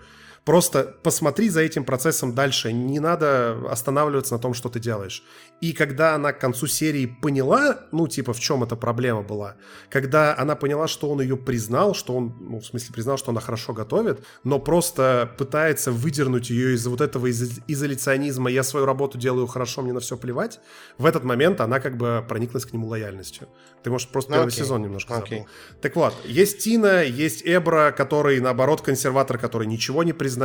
Просто посмотри за этим процессом дальше. Не надо останавливаться на том, что ты делаешь. И когда она к концу серии поняла, ну, типа, в чем эта проблема была, когда она поняла, что он ее признал, что он, ну, в смысле, признал, что она хорошо готовит, но просто пытается выдернуть ее из вот этого из- изоляционизма «я свою работу делаю хорошо, мне на все плевать», в этот момент она как бы прониклась к нему лояльностью. Ты, может, просто первый okay. сезон немножко okay. забыл. Так вот, есть Тина, есть Эбра, который, наоборот, консерватор, который ничего не признает.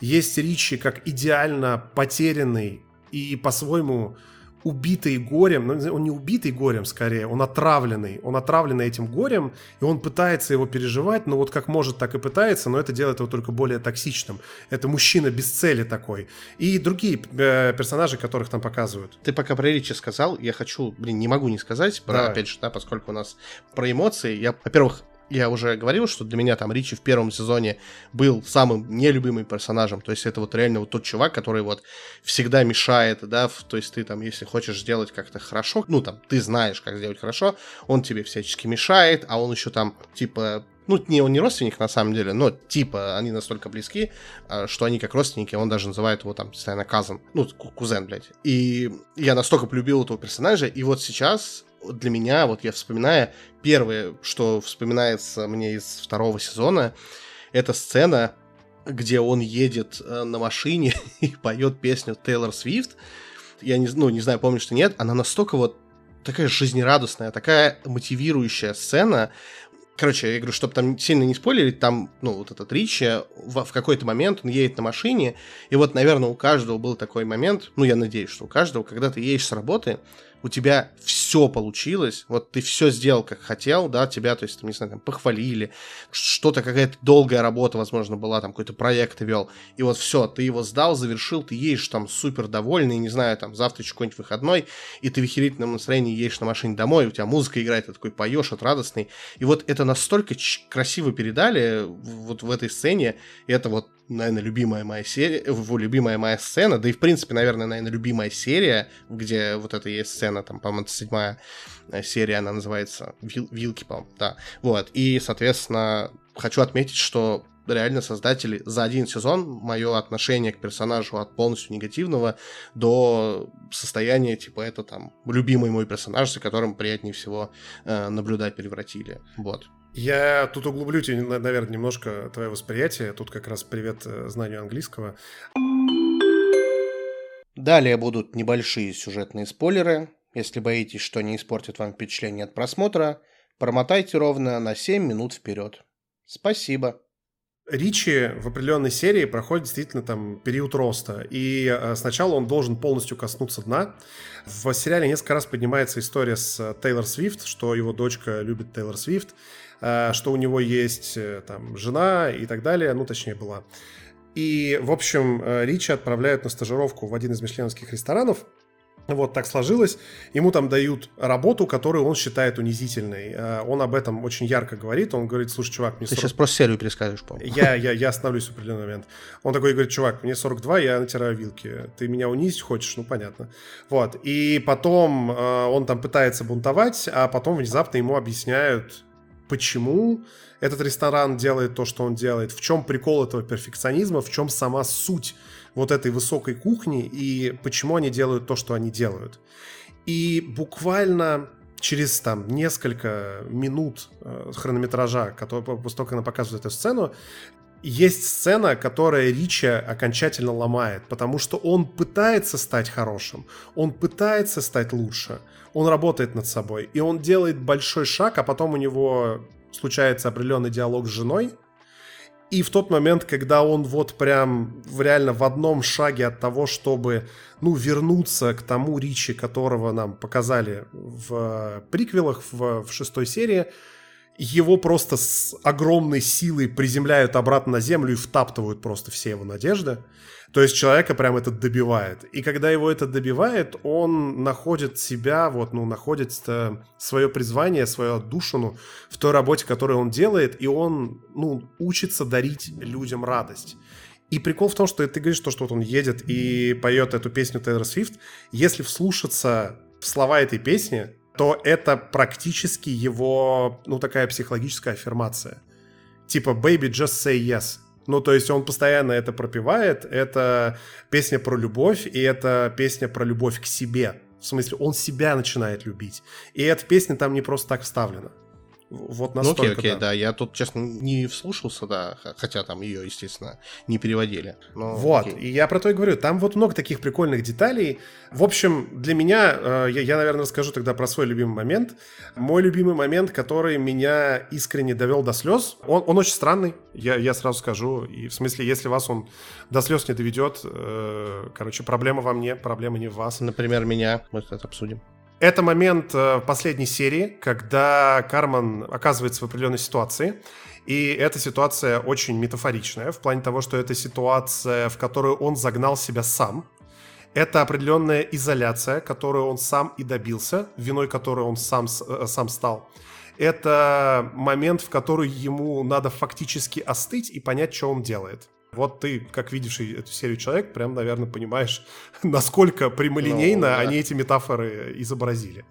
Есть Ричи, как идеально потерянный и по-своему убитый горем. Но он не убитый горем, скорее, он отравленный. Он отравленный этим горем, и он пытается его переживать, но вот как может, так и пытается, но это делает его только более токсичным. Это мужчина без цели такой. И другие э, персонажи, которых там показывают. Ты пока про Ричи сказал, я хочу, блин, не могу не сказать, про, опять же, да, поскольку у нас про эмоции. Я, во-первых, я уже говорил, что для меня там Ричи в первом сезоне был самым нелюбимым персонажем. То есть это вот реально вот тот чувак, который вот всегда мешает, да, в, то есть ты там, если хочешь сделать как-то хорошо, ну там, ты знаешь, как сделать хорошо, он тебе всячески мешает, а он еще там, типа, ну, не, он не родственник на самом деле, но типа они настолько близки, что они как родственники, он даже называет его там постоянно казан, ну, кузен, блядь. И я настолько полюбил этого персонажа, и вот сейчас... Для меня, вот я вспоминаю, первое, что вспоминается мне из второго сезона, это сцена, где он едет на машине и поет песню Тейлор Свифт. Я не, ну, не знаю, помнишь ты, нет. Она настолько вот такая жизнерадостная, такая мотивирующая сцена. Короче, я говорю, чтобы там сильно не спойлерить, там, ну, вот этот Ричи, в, в какой-то момент он едет на машине, и вот, наверное, у каждого был такой момент, ну, я надеюсь, что у каждого, когда ты едешь с работы, у тебя все получилось, вот ты все сделал, как хотел, да, тебя, то есть, там, не знаю, там, похвалили, что-то, какая-то долгая работа, возможно, была, там, какой-то проект ты вел, и вот все, ты его сдал, завершил, ты едешь там супер довольный, не знаю, там, завтра еще какой-нибудь выходной, и ты в охерительном настроении едешь на машине домой, у тебя музыка играет, ты такой поешь, от радостный, и вот это настолько ч- красиво передали вот в этой сцене, это вот, наверное, любимая моя серия, любимая моя сцена, да и, в принципе, наверное, наверное, любимая серия, где вот эта есть сцена, там, по-моему, седьмая серия, она называется Вил- «Вилки», по-моему, да, вот, и, соответственно, хочу отметить, что реально создатели за один сезон мое отношение к персонажу от полностью негативного до состояния, типа, это, там, любимый мой персонаж, за которым приятнее всего э, наблюдать, превратили, вот. Я тут углублю тебе, наверное, немножко твое восприятие. Тут как раз привет знанию английского. Далее будут небольшие сюжетные спойлеры. Если боитесь, что не испортит вам впечатление от просмотра, промотайте ровно на семь минут вперед. Спасибо. Ричи в определенной серии проходит действительно там период роста, и сначала он должен полностью коснуться дна. В сериале несколько раз поднимается история с Тейлор Свифт, что его дочка любит Тейлор Свифт, что у него есть там жена и так далее, ну, точнее, была. И, в общем, Ричи отправляют на стажировку в один из мишленовских ресторанов. Вот так сложилось. Ему там дают работу, которую он считает унизительной. Он об этом очень ярко говорит. Он говорит: слушай, чувак, мне... Ты сорок... сейчас просто серию перескажешь, по-моему. Я, я, я остановлюсь в определенный момент. Он такой говорит: чувак, мне сорок два, я натираю вилки. Ты меня унизить хочешь? Ну, понятно. Вот. И потом он там пытается бунтовать, а потом внезапно ему объясняют, почему этот ресторан делает то, что он делает, в чем прикол этого перфекционизма, в чем сама суть вот этой высокой кухни и почему они делают то, что они делают. И буквально через там несколько минут э, хронометража, который, после того, как она показывает эту сцену, есть сцена, которая Ричи окончательно ломает, потому что он пытается стать хорошим, он пытается стать лучше, он работает над собой, и он делает большой шаг, а потом у него случается определенный диалог с женой. И в тот момент, когда он вот прям реально в одном шаге от того, чтобы, ну, вернуться к тому Ричи, которого нам показали в приквелах в, в шестой серии, его просто с огромной силой приземляют обратно на землю и втаптывают просто все его надежды. То есть человека прям это добивает. И когда его это добивает, он находит себя, вот, ну, находит свое призвание, свою отдушину в той работе, которую он делает, и он, ну, учится дарить людям радость. И прикол в том, что ты говоришь, что вот он едет и поет эту песню Тейлор Свифт. Если вслушаться в слова этой песни, то это практически его, ну, такая психологическая аффирмация. Типа «Baby, just say yes». Ну, то есть он постоянно это пропевает. Это песня про любовь, и это песня про любовь к себе. В смысле, он себя начинает любить. И эта песня там не просто так вставлена. Вот настолько, ну, окей, окей, да. да. Я тут, честно, не вслушался, да, хотя там ее, естественно, не переводили. Но вот, окей. И я про то и говорю. Там вот много таких прикольных деталей. В общем, для меня, я, я, наверное, расскажу тогда про свой любимый момент. Мой любимый момент, который меня искренне довел до слез, он, он очень странный, я, я сразу скажу. И в смысле, если вас он до слез не доведет, э, короче, проблема во мне, проблема не в вас. Например, меня, мы это обсудим. Это момент последней серии, когда Кармен оказывается в определенной ситуации, и эта ситуация очень метафоричная, в плане того, что это ситуация, в которую он загнал себя сам. Это определенная изоляция, которую он сам и добился, виной которой он сам, сам стал. Это момент, в который ему надо фактически остыть и понять, что он делает. Вот ты, как видевший эту серию человек, прям, наверное, понимаешь, насколько прямолинейно ну, да. они эти метафоры изобразили.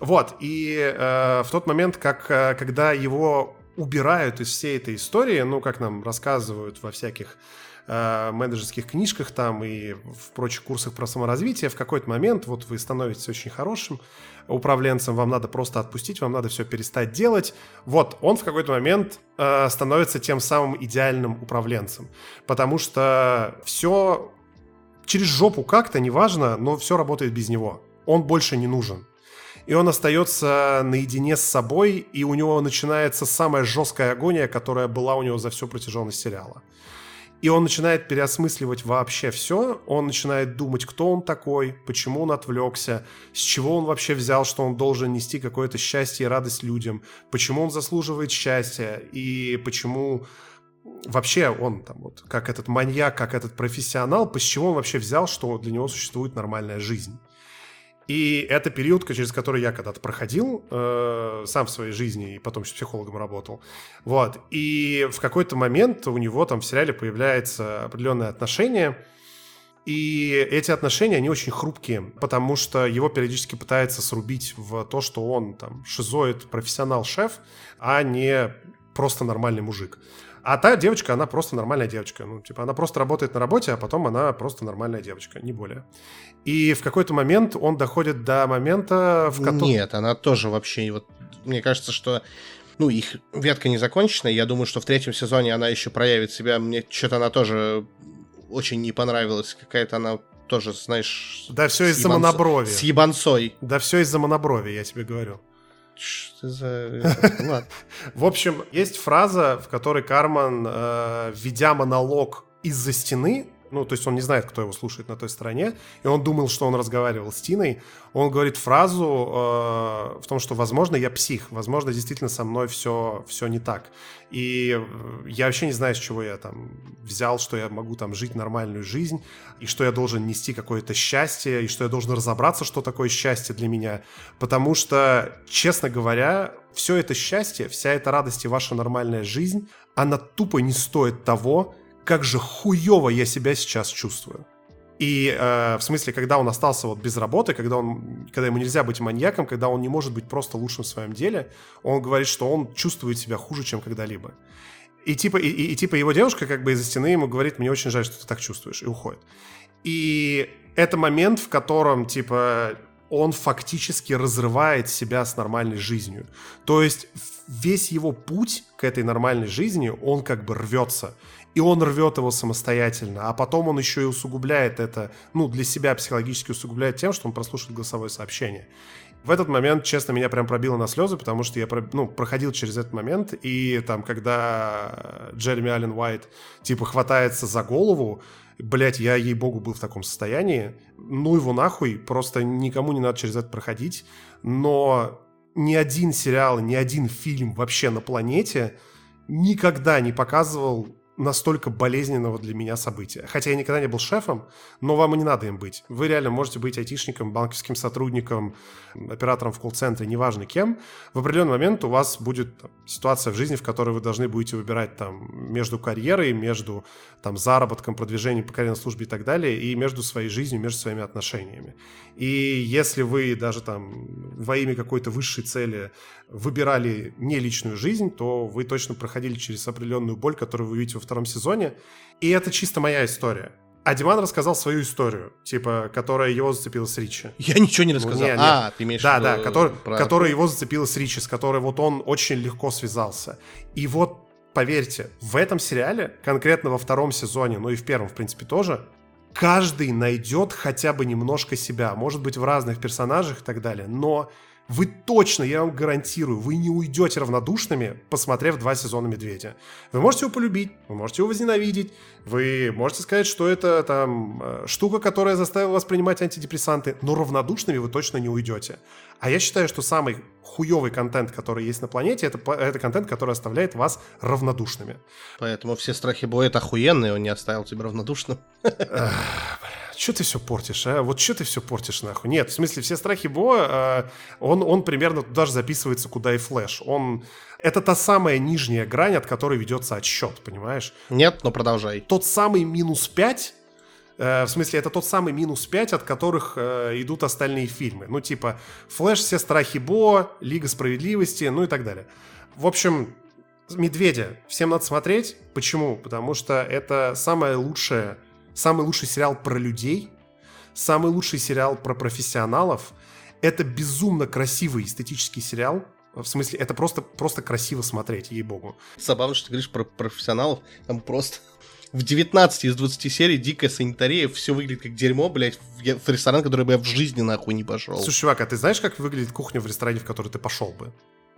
Вот, и э, в тот момент, как, когда его убирают из всей этой истории, ну, как нам рассказывают во всяких э, менеджерских книжках там и в прочих курсах про саморазвитие, в какой-то момент вот вы становитесь очень хорошим управленцем, вам надо просто отпустить, вам надо все перестать делать. Вот, он в какой-то момент э, становится тем самым идеальным управленцем, потому что все через жопу как-то, неважно, но все работает без него. Он больше не нужен. И он остается наедине с собой, и у него начинается самая жесткая агония, которая была у него за всю протяженность сериала. И он начинает переосмысливать вообще все, он начинает думать, кто он такой, почему он отвлекся, с чего он вообще взял, что он должен нести какое-то счастье и радость людям, почему он заслуживает счастья и почему вообще он там вот, как этот маньяк, как этот профессионал, с чего он вообще взял, что для него существует нормальная жизнь. И это период, через который я когда-то проходил, э, сам в своей жизни, и потом еще психологом работал. Вот. И в какой-то момент у него там в сериале появляется определенное отношение. И эти отношения, они очень хрупкие, потому что его периодически пытаются срубить в то, что он там шизоид, профессионал-шеф, а не просто нормальный мужик. А та девочка, она просто нормальная девочка. Ну, типа, она просто работает на работе, а потом она просто нормальная девочка, не более. И в какой-то момент он доходит до момента, в котором... Нет, она тоже вообще... Вот, мне кажется, что... Ну, их ветка не закончена. Я думаю, что в третьем сезоне она еще проявит себя. Мне что-то она тоже очень не понравилась. Какая-то она тоже, знаешь... Да все из-за ебанцо... моноброви. С ебанцой. Да все из-за моноброви, я тебе говорю. Что за... Ладно. В общем, есть фраза, в которой Кармен, э, ведя монолог из-за стены, ну, то есть он не знает, кто его слушает на той стороне, и он думал, что он разговаривал с Тиной, он говорит фразу э, в том, что, возможно, я псих, возможно, действительно со мной все, все не так. И я вообще не знаю, с чего я там взял, что я могу там жить нормальную жизнь, и что я должен нести какое-то счастье, и что я должен разобраться, что такое счастье для меня. Потому что, честно говоря, все это счастье, вся эта радость и ваша нормальная жизнь, она тупо не стоит того, как же хуёво я себя сейчас чувствую. И э, в смысле, когда он остался вот без работы, когда, он, когда ему нельзя быть маньяком, когда он не может быть просто лучшим в своем деле, он говорит, что он чувствует себя хуже, чем когда-либо. И типа, и, и, и, типа его девушка как бы из-за стены ему говорит, мне очень жаль, что ты так чувствуешь, и уходит. И это момент, в котором типа он фактически разрывает себя с нормальной жизнью. То есть весь его путь к этой нормальной жизни, он как бы рвется. И он рвет его самостоятельно. А потом он еще и усугубляет это, ну, для себя психологически усугубляет тем, что он прослушает голосовое сообщение. В этот момент, честно, меня прям пробило на слезы, потому что я, ну, проходил через этот момент. И там, когда Джереми Аллен Уайт, типа, хватается за голову, блять, я, ей-богу, был в таком состоянии. Ну его нахуй, просто никому не надо через это проходить. Но ни один сериал, ни один фильм вообще на планете никогда не показывал настолько болезненного для меня события. Хотя я никогда не был шефом, но вам и не надо им быть. Вы реально можете быть айтишником, банковским сотрудником, оператором в колл-центре, неважно кем. В определенный момент у вас будет ситуация в жизни, в которой вы должны будете выбирать там между карьерой, между там заработком, продвижением по карьерной службе и так далее, и между своей жизнью, между своими отношениями. И если вы даже там во имя какой-то высшей цели выбирали не личную жизнь, то вы точно проходили через определенную боль, которую вы видите во втором сезоне. И это чисто моя история. А Диман рассказал свою историю, типа, которая его зацепила с Ричи. Я ничего не рассказал. Ну, не, не. А, ты имеешь в виду... Да, да, который, про... которая его зацепила с Ричи, с которой вот он очень легко связался. И вот, поверьте, в этом сериале, конкретно во втором сезоне, ну и в первом, в принципе, тоже, каждый найдет хотя бы немножко себя. Может быть, в разных персонажах и так далее, но вы точно, я вам гарантирую, вы не уйдете равнодушными, посмотрев два сезона «Медведя». Вы можете его полюбить, вы можете его возненавидеть, вы можете сказать, что это там штука, которая заставила вас принимать антидепрессанты, но равнодушными вы точно не уйдете. А я считаю, что самый хуёвый контент, который есть на планете, это, это контент, который оставляет вас равнодушными. Поэтому все страхи Боя охуенные, он не оставил тебя равнодушным. Че ты все портишь, а? Вот че ты все портишь, нахуй? Нет, в смысле, все страхи Боа, он, он примерно туда же записывается, куда и Флэш. Он... Это та самая нижняя грань, от которой ведется отсчет, понимаешь? Нет, но продолжай. Тот самый минус пять, э, в смысле, это тот самый минус пять, от которых э, идут остальные фильмы. Ну, типа, Флэш, все страхи Боа, Лига справедливости, ну и так далее. В общем, «Медведя» всем надо смотреть. Почему? Потому что это самое лучшее... Самый лучший сериал про людей, самый лучший сериал про профессионалов. Это безумно красивый эстетический сериал. В смысле, это просто, просто красиво смотреть, ей-богу. Забавно, что ты говоришь про профессионалов. Там просто в девятнадцать из двадцати серий дикая санитария. Все выглядит как дерьмо, блядь, в ресторан, в который бы я в жизни нахуй не пошел. Слушай, чувак, а ты знаешь, как выглядит кухня в ресторане, в который ты пошел бы?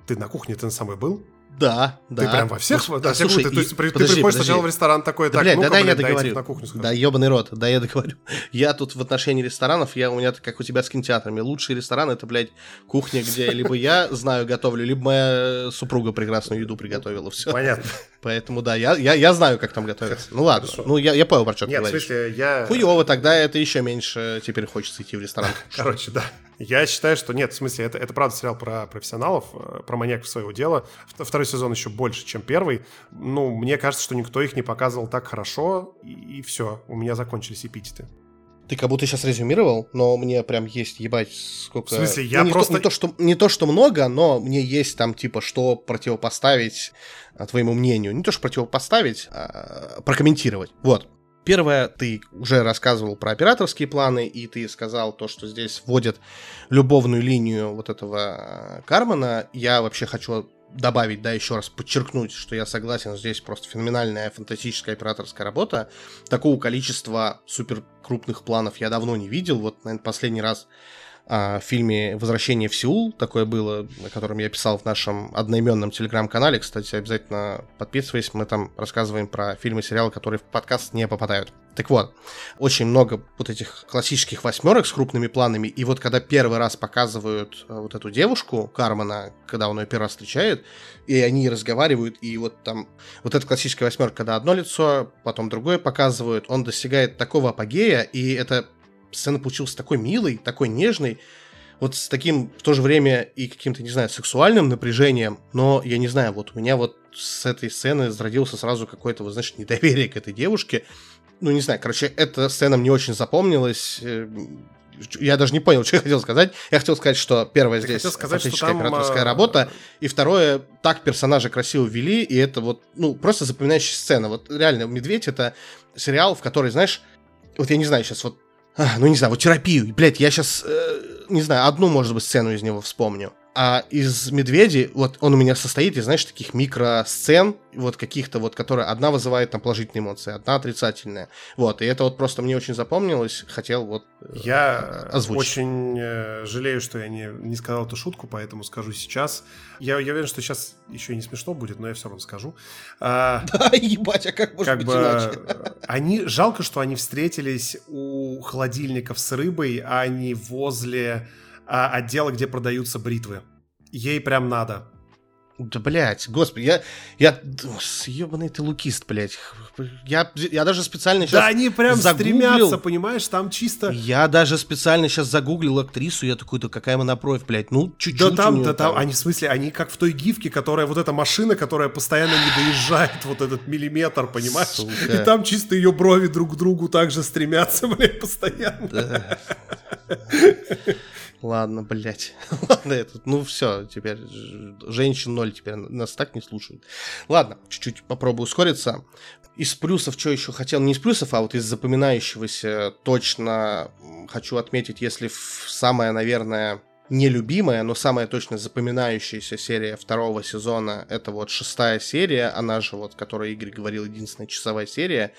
Ты на кухне, ты самый был? Да, да. Ты прям во всех... Да, да, слушай, всех, и... ты, ты, подожди, ты приходишь подожди. сначала в ресторан такой, да, так, блядь, ну-ка, да, блядь, я договорю. На кухню схожу. Да, ебаный рот, да, я договорю. Я тут в отношении ресторанов, я у меня как у тебя с кинотеатрами. Лучший ресторан — это, блядь, кухня, где либо я знаю, готовлю, либо моя супруга прекрасную еду приготовила. Все. Понятно. Поэтому, да, я, я, я знаю, как там готовиться. Ну, ладно, хорошо. Ну, я, я понял, про что ты говоришь. Нет, в смысле, я... Хуёво, тогда это еще меньше теперь хочется идти в ресторан. Короче, да. Я считаю, что нет, в смысле, это, это правда сериал про профессионалов, про маньяков своего дела. Второй сезон еще больше, чем первый. Ну, мне кажется, что никто их не показывал так хорошо, и, и все, у меня закончились эпитеты. Ты как будто сейчас резюмировал, но мне прям есть ебать сколько... В смысле, я ну, не просто... То, не, то, что, не то, что много, но мне есть там типа что противопоставить твоему мнению. Не то, что противопоставить, а прокомментировать. Вот. Первое, ты уже рассказывал про операторские планы, и ты сказал то, что здесь вводят любовную линию вот этого Кармена. Я вообще хочу добавить, да, еще раз подчеркнуть, что я согласен, здесь просто феноменальная фантастическая операторская работа. Такого количества супер крупных планов я давно не видел. Вот, наверное, последний раз а, в фильме «Возвращение в Сеул» такое было, о котором я писал в нашем одноименном телеграм-канале. Кстати, обязательно подписывайтесь, мы там рассказываем про фильмы и сериалы, которые в подкаст не попадают. Так вот, очень много вот этих классических восьмерок с крупными планами, и вот когда первый раз показывают вот эту девушку, Кармена, когда он ее первый раз встречает, и они разговаривают, и вот там, вот эта классическая восьмерка, когда одно лицо, потом другое показывают, он достигает такого апогея, и эта сцена получилась такой милой, такой нежной, вот с таким в то же время и каким-то, не знаю, сексуальным напряжением, но я не знаю, вот у меня вот с этой сцены зародился сразу какое-то, вот, значит, недоверие к этой девушке. Ну, не знаю, короче, эта сцена мне очень запомнилась. Я даже не понял, что я хотел сказать. Я хотел сказать, что первое, ты здесь фантастическая операторская работа, и второе, так персонажи красиво вели, и это вот, ну, просто запоминающая сцена. Вот реально, «Медведь» — это сериал, в который, знаешь, вот я не знаю сейчас, вот, а, ну, не знаю, вот терапию, блядь, я сейчас, э, не знаю, одну, может быть, сцену из него вспомню. А из «Медведей», вот он у меня состоит из, знаешь, таких микросцен, вот каких-то вот, которые одна вызывает там положительные эмоции, одна отрицательная. Вот, и это вот просто мне очень запомнилось, хотел вот я озвучить. Я очень жалею, что я не, не сказал эту шутку, поэтому скажу сейчас. Я, я уверен, что сейчас еще не смешно будет, но я все равно скажу. А, да, ебать, а как может как быть бы, иначе? Они, жалко, что они встретились у холодильников с рыбой, а не возле... отдела, где продаются бритвы. Ей прям надо. Да, блядь, господи, я... я съебанный ты лукист, блядь. Я, я даже специально сейчас... Да они прям загуглил, стремятся, понимаешь, там чисто... Я даже специально сейчас загуглил актрису, я такой, да какая монопровь, блядь, ну чуть-чуть... Да там, да там, они в смысле, они как в той гифке, которая, вот эта машина, которая постоянно не доезжает, вот этот миллиметр, понимаешь? Сука. И там чисто ее брови друг к другу также стремятся, блядь, постоянно. Да. Ладно, блядь. Ладно, этот, ну все, теперь женщин ноль, теперь нас так не слушают. Ладно, чуть-чуть попробую ускориться. Из плюсов, что еще хотел, не из плюсов, а вот из запоминающегося точно хочу отметить, если в самое, наверное, нелюбимая, но самая точно запоминающаяся серия второго сезона, это вот шестая серия, она же вот, которая Игорь говорил, единственная часовая серия.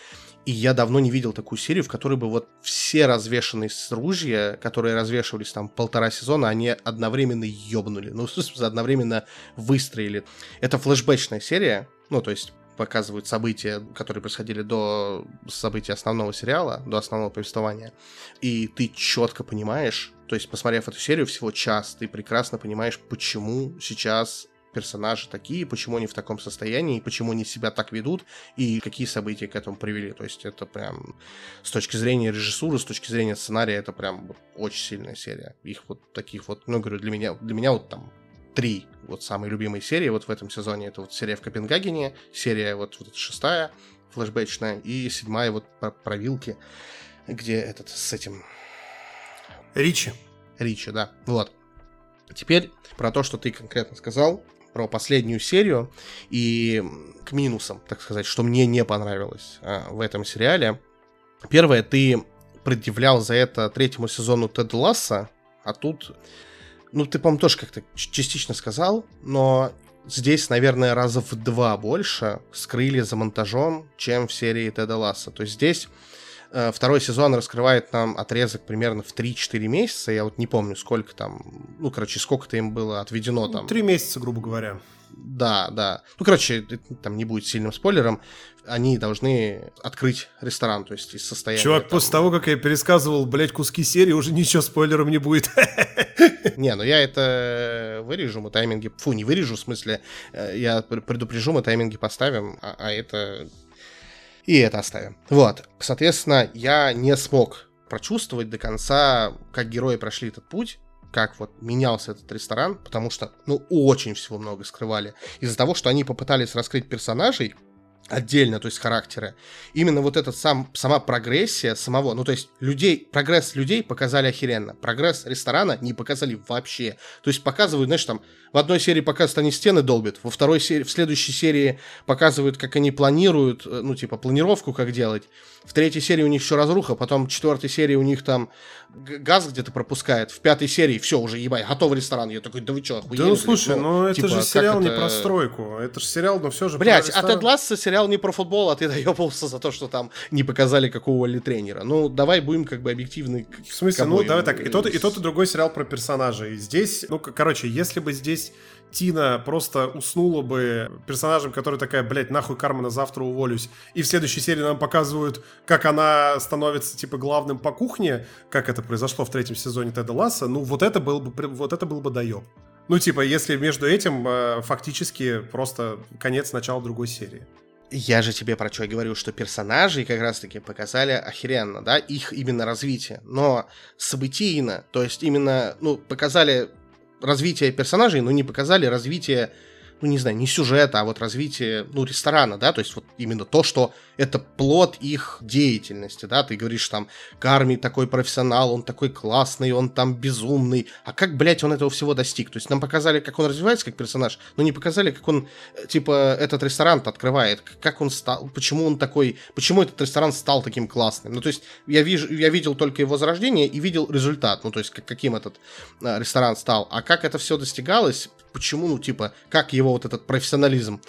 И я давно не видел такую серию, в которой бы вот все развешанные ружья, которые развешивались там полтора сезона, они одновременно ёбнули, ну, в смысле, одновременно выстроили. Это флешбэчная серия, ну, то есть показывают события, которые происходили до событий основного сериала, до основного повествования, и ты четко понимаешь, то есть, посмотрев эту серию всего час, ты прекрасно понимаешь, почему сейчас... персонажи такие, почему они в таком состоянии, почему они себя так ведут, и какие события к этому привели. То есть это прям с точки зрения режиссуры, с точки зрения сценария, это прям очень сильная серия. Их вот таких вот, ну, говорю, для меня, для меня вот там три вот самые любимые серии вот в этом сезоне. Это вот серия в Копенгагене, серия вот, вот шестая, флешбэчная, и седьмая вот про, про вилки, где этот с этим... Ричи. Ричи, да. Вот. Теперь про то, что ты конкретно сказал, про последнюю серию и к минусам, так сказать, что мне не понравилось а, в этом сериале. Первое, ты предъявлял за это третьему сезону Теда Лассо, а тут, ну, ты, по-моему, тоже как-то частично сказал, но здесь, наверное, раза в два больше скрыли за монтажом, чем в серии Теда Лассо. То есть здесь... Второй сезон раскрывает нам отрезок примерно в три-четыре месяца. Я вот не помню, сколько там... Ну, короче, сколько-то им было отведено там. Три месяца, грубо говоря. Да, да. Ну, короче, это, там не будет сильным спойлером. Они должны открыть ресторан, то есть из состояния... Чувак, там... после того, как я пересказывал, блядь, куски серии, уже ничего спойлером не будет. Не, ну я это вырежу, мы тайминги... Фу, не вырежу, в смысле, я предупрежу, мы тайминги поставим, а, а это... И это оставим. Вот. Соответственно, я не смог прочувствовать до конца, как герои прошли этот путь, как вот менялся этот ресторан, потому что, ну, очень всего много скрывали. Из-за того, что они попытались раскрыть персонажей отдельно, то есть характеры, именно вот этот сам, сама прогрессия самого, ну, то есть людей, прогресс людей показали охеренно, прогресс ресторана не показали вообще. То есть показывают, знаешь, там, в одной серии показывают, они стены долбят, во второй серии, в следующей серии показывают, как они планируют, ну, типа, планировку как делать, в третьей серии у них еще разруха, потом в четвертой серии у них там газ где-то пропускает, в пятой серии все, уже, ебать, готов ресторан. Я такой, да вы что, охуели? Да, ну, слушай, ну, это типа, же сериал это... не про стройку, это же сериал, но все же... Блять, а Тед Лассо сериал не про футбол, а ты доебался за то, что там не показали какого-ли тренера. Ну, давай будем как бы объективны. В смысле, ну, давай так, и тот, и тот, и другой сериал про персонажей. Здесь, ну, короче, если бы здесь Тина просто уснула бы персонажем, который такая, блядь, нахуй Кармена, завтра уволюсь, и в следующей серии нам показывают, как она становится, типа, главным по кухне, как это произошло в третьем сезоне Теда Лассо, ну, вот это был бы, вот это был бы доеб. Ну, типа, если между этим э, фактически просто конец начала другой серии. Я же тебе про что говорю, что персонажей как раз-таки показали охеренно, да, их именно развитие, но событийно, то есть именно, ну, показали развитие персонажей, но не показали развитие, ну, не знаю, не сюжета, а вот развитие, ну, ресторана, да, то есть вот именно то, что это плод их деятельности, да, ты говоришь там, Карми такой профессионал, он такой классный, он там безумный, а как, блядь, он этого всего достиг, то есть нам показали, как он развивается как персонаж, но не показали, как он, типа, этот ресторан-то открывает, как он стал, почему он такой, почему этот ресторан стал таким классным, ну, то есть я вижу, я видел только его зарождение и видел результат, ну, то есть каким этот ресторан стал, а как это все достигалось, почему, ну, типа, как его вот этот профессионализм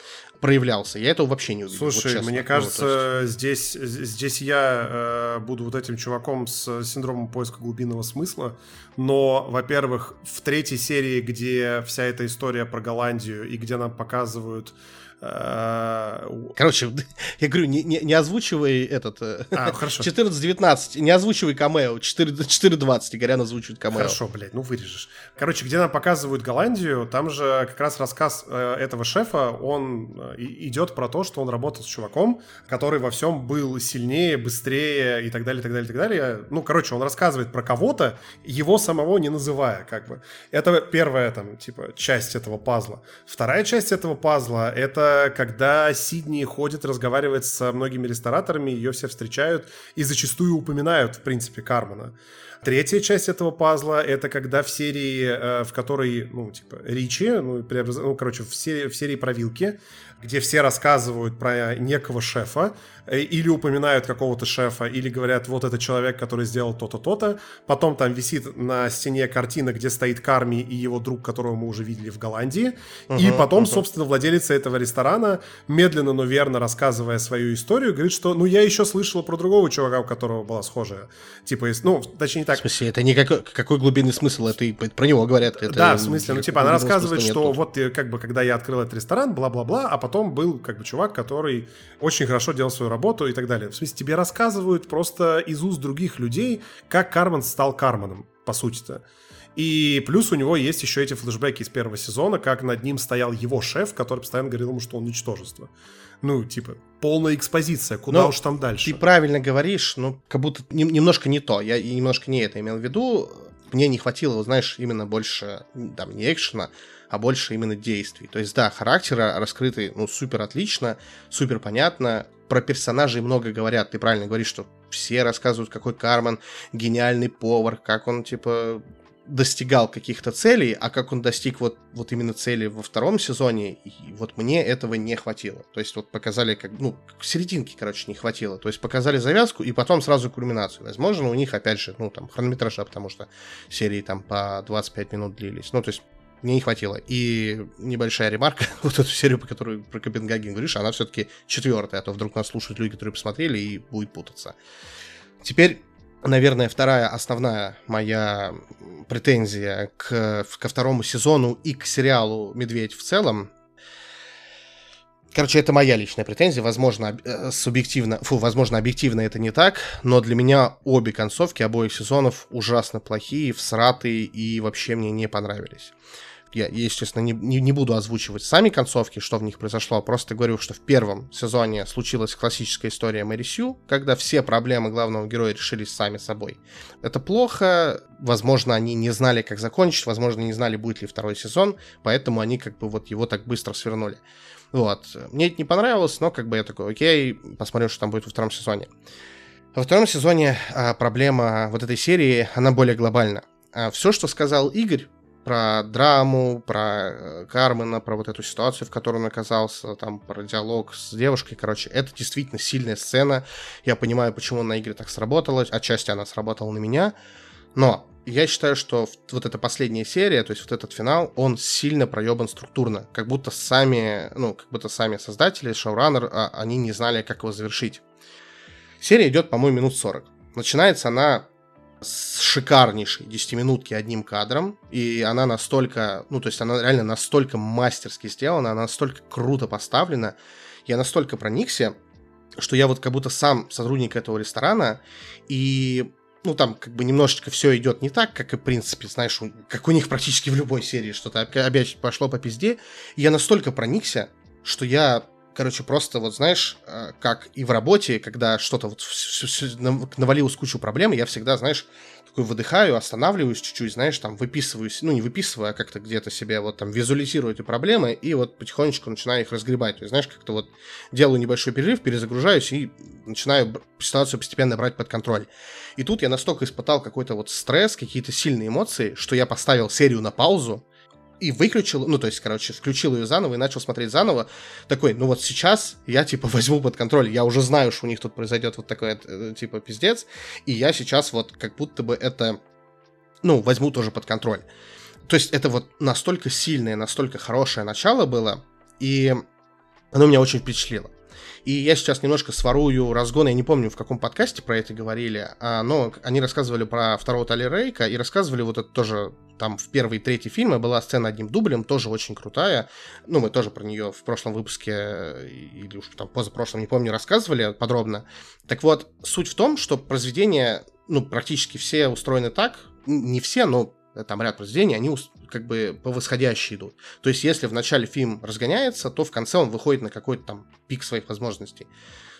проявлялся. Я этого вообще не увидел. Слушай, вот мне кажется, ну, здесь, здесь я э, буду вот этим чуваком с синдромом поиска глубинного смысла. Но, во-первых, в третьей серии, где вся эта история про Голландию и где нам показывают... Короче, я говорю, не, не, не озвучивай этот а, четырнадцать девятнадцать, не озвучивай камео, четыре двадцать, Игорян озвучивает камео. Хорошо, блядь, ну вырежешь. Короче, где нам показывают Голландию, там же как раз рассказ этого шефа, он идет про то, что он работал с чуваком, который во всем был сильнее, быстрее и так далее, так далее, так далее. Ну, короче, он рассказывает про кого-то, его самого не называя, как бы. Это первая, там, типа, часть этого пазла. Вторая часть этого пазла — это когда Сидни ходит, разговаривает со многими рестораторами, ее все встречают и зачастую упоминают, в принципе, Кармена. Третья часть этого пазла — это когда в серии, в которой, ну, типа, Ричи, ну, преобраз... ну короче, в серии, в серии про вилки, где все рассказывают про некого шефа, или упоминают какого-то шефа, или говорят, вот это человек, который сделал то-то, то-то. Потом там висит на стене картина, где стоит Карми и его друг, которого мы уже видели в Голландии. Uh-huh, и потом, uh-huh. собственно, владелица этого ресторана, медленно, но верно рассказывая свою историю, говорит, что, ну, я еще слышала про другого чувака, у которого была схожая. Типа, ну, точнее, не так. В смысле, это не какой, какой глубинный смысл? Это про него говорят. Это, да, в смысле, ну, типа, она рассказывает, что тут. Вот, как бы, когда я открыл этот ресторан, бла-бла-бла, а потом был, как бы, чувак, который очень хорошо делал свою работу и так далее. В смысле, тебе рассказывают просто из уст других людей, как Кармен стал Карменом, по сути-то. И плюс у него есть еще эти флешбеки из первого сезона, как над ним стоял его шеф, который постоянно говорил ему, что он ничтожество. Ну, типа, полная экспозиция, куда но уж там дальше. Ты правильно говоришь, но как будто немножко не то. Я немножко не это имел в виду. Мне не хватило, знаешь, именно больше, там, не экшена, а больше именно действий. То есть, да, характера раскрыты, ну, супер отлично, супер понятно. Про персонажей много говорят. Ты правильно говоришь, что все рассказывают, какой Кармен гениальный повар, как он, типа, достигал каких-то целей, а как он достиг вот, вот именно цели во втором сезоне, и вот мне этого не хватило. То есть вот показали, как, ну, серединки, короче, не хватило. То есть показали завязку и потом сразу кульминацию. Возможно, у них, опять же, ну, там, хронометража, потому что серии там по двадцать пять минут длились. Ну, то есть мне не хватило. И небольшая ремарка, вот эту серию, по которой про Копенгаген говоришь, она все-таки четвертая, а то вдруг нас слушают люди, которые посмотрели, и будет путаться. Теперь, наверное, вторая основная моя претензия к, ко второму сезону и к сериалу «Медведь» в целом. Короче, это моя личная претензия. Возможно, субъективно, фу, возможно, объективно это не так, но для меня обе концовки обоих сезонов ужасно плохие, всратые и вообще мне не понравились. Я, если честно, не, не, не буду озвучивать сами концовки, что в них произошло, просто говорю, что в первом сезоне случилась классическая история Мэри Сью, когда все проблемы главного героя решились сами собой. Это плохо, возможно, они не знали, как закончить, возможно, не знали, будет ли второй сезон, поэтому они как бы вот его так быстро свернули. Вот. Мне это не понравилось, но как бы я такой, окей, посмотрю, что там будет во втором сезоне. Во втором сезоне проблема вот этой серии, она более глобальна. Все, что сказал Игорь, про драму, про Кармена, про вот эту ситуацию, в которой он оказался, там, про диалог с девушкой, короче, это действительно сильная сцена, я понимаю, почему на Игоре так сработала, отчасти она сработала на меня, но я считаю, что вот эта последняя серия, то есть вот этот финал, он сильно проебан структурно, как будто сами, ну, как будто сами создатели, шоураннер, они не знали, как его завершить. Серия идет, по-моему, минут сорок. Начинается она с шикарнейшей десятиминутки одним кадром, и она настолько, ну, то есть она реально настолько мастерски сделана, она настолько круто поставлена, я настолько проникся, что я вот как будто сам сотрудник этого ресторана, и, ну, там как бы немножечко все идет не так, как и, в принципе, знаешь, у, как у них практически в любой серии что-то опять пошло по пизде, и я настолько проникся, что я... Короче, просто вот знаешь, как и в работе, когда что-то вот навалилось кучу проблем, я всегда, знаешь, такой выдыхаю, останавливаюсь чуть-чуть, знаешь, там выписываюсь, ну не выписываю, а как-то где-то себе вот там визуализирую эти проблемы и вот потихонечку начинаю их разгребать. То есть, знаешь, как-то вот делаю небольшой перерыв, перезагружаюсь и начинаю ситуацию постепенно брать под контроль. И тут я настолько испытал какой-то вот стресс, какие-то сильные эмоции, что я поставил серию на паузу, и выключил, ну, то есть, короче, включил ее заново и начал смотреть заново. Такой, ну, вот сейчас я, типа, возьму под контроль. Я уже знаю, что у них тут произойдет вот такой, типа, пиздец. И я сейчас вот как будто бы это, ну, возьму тоже под контроль. То есть это вот настолько сильное, настолько хорошее начало было. И Оно меня очень впечатлило. И я сейчас немножко сворую разгон, я не помню, в каком подкасте про это говорили, а, но они рассказывали про второго Тали Рейка и рассказывали вот это тоже, там в первый и третий фильме была сцена одним дублем, тоже очень крутая, ну мы тоже про нее в прошлом выпуске, или уж там позапрошлом, не помню, рассказывали подробно. Так вот, суть в том, что произведения, ну практически все устроены так, не все, но... там ряд произведений, они как бы по восходящей идут. То есть, если в начале фильм разгоняется, то в конце он выходит на какой-то там пик своих возможностей.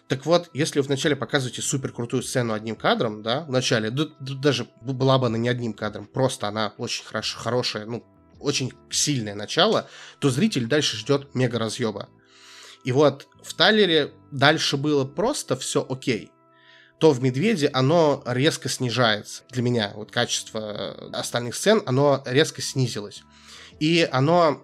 Так вот, если вы вначале показываете суперкрутую сцену одним кадром, да, в начале, да, даже была бы она не одним кадром, просто она очень хорошо, хорошая, ну, очень сильное начало, то зритель дальше ждет мега разъеба. И вот в Талере дальше было просто все окей. То в «Медведе» оно резко снижается. Для меня вот качество остальных сцен, оно резко снизилось. И оно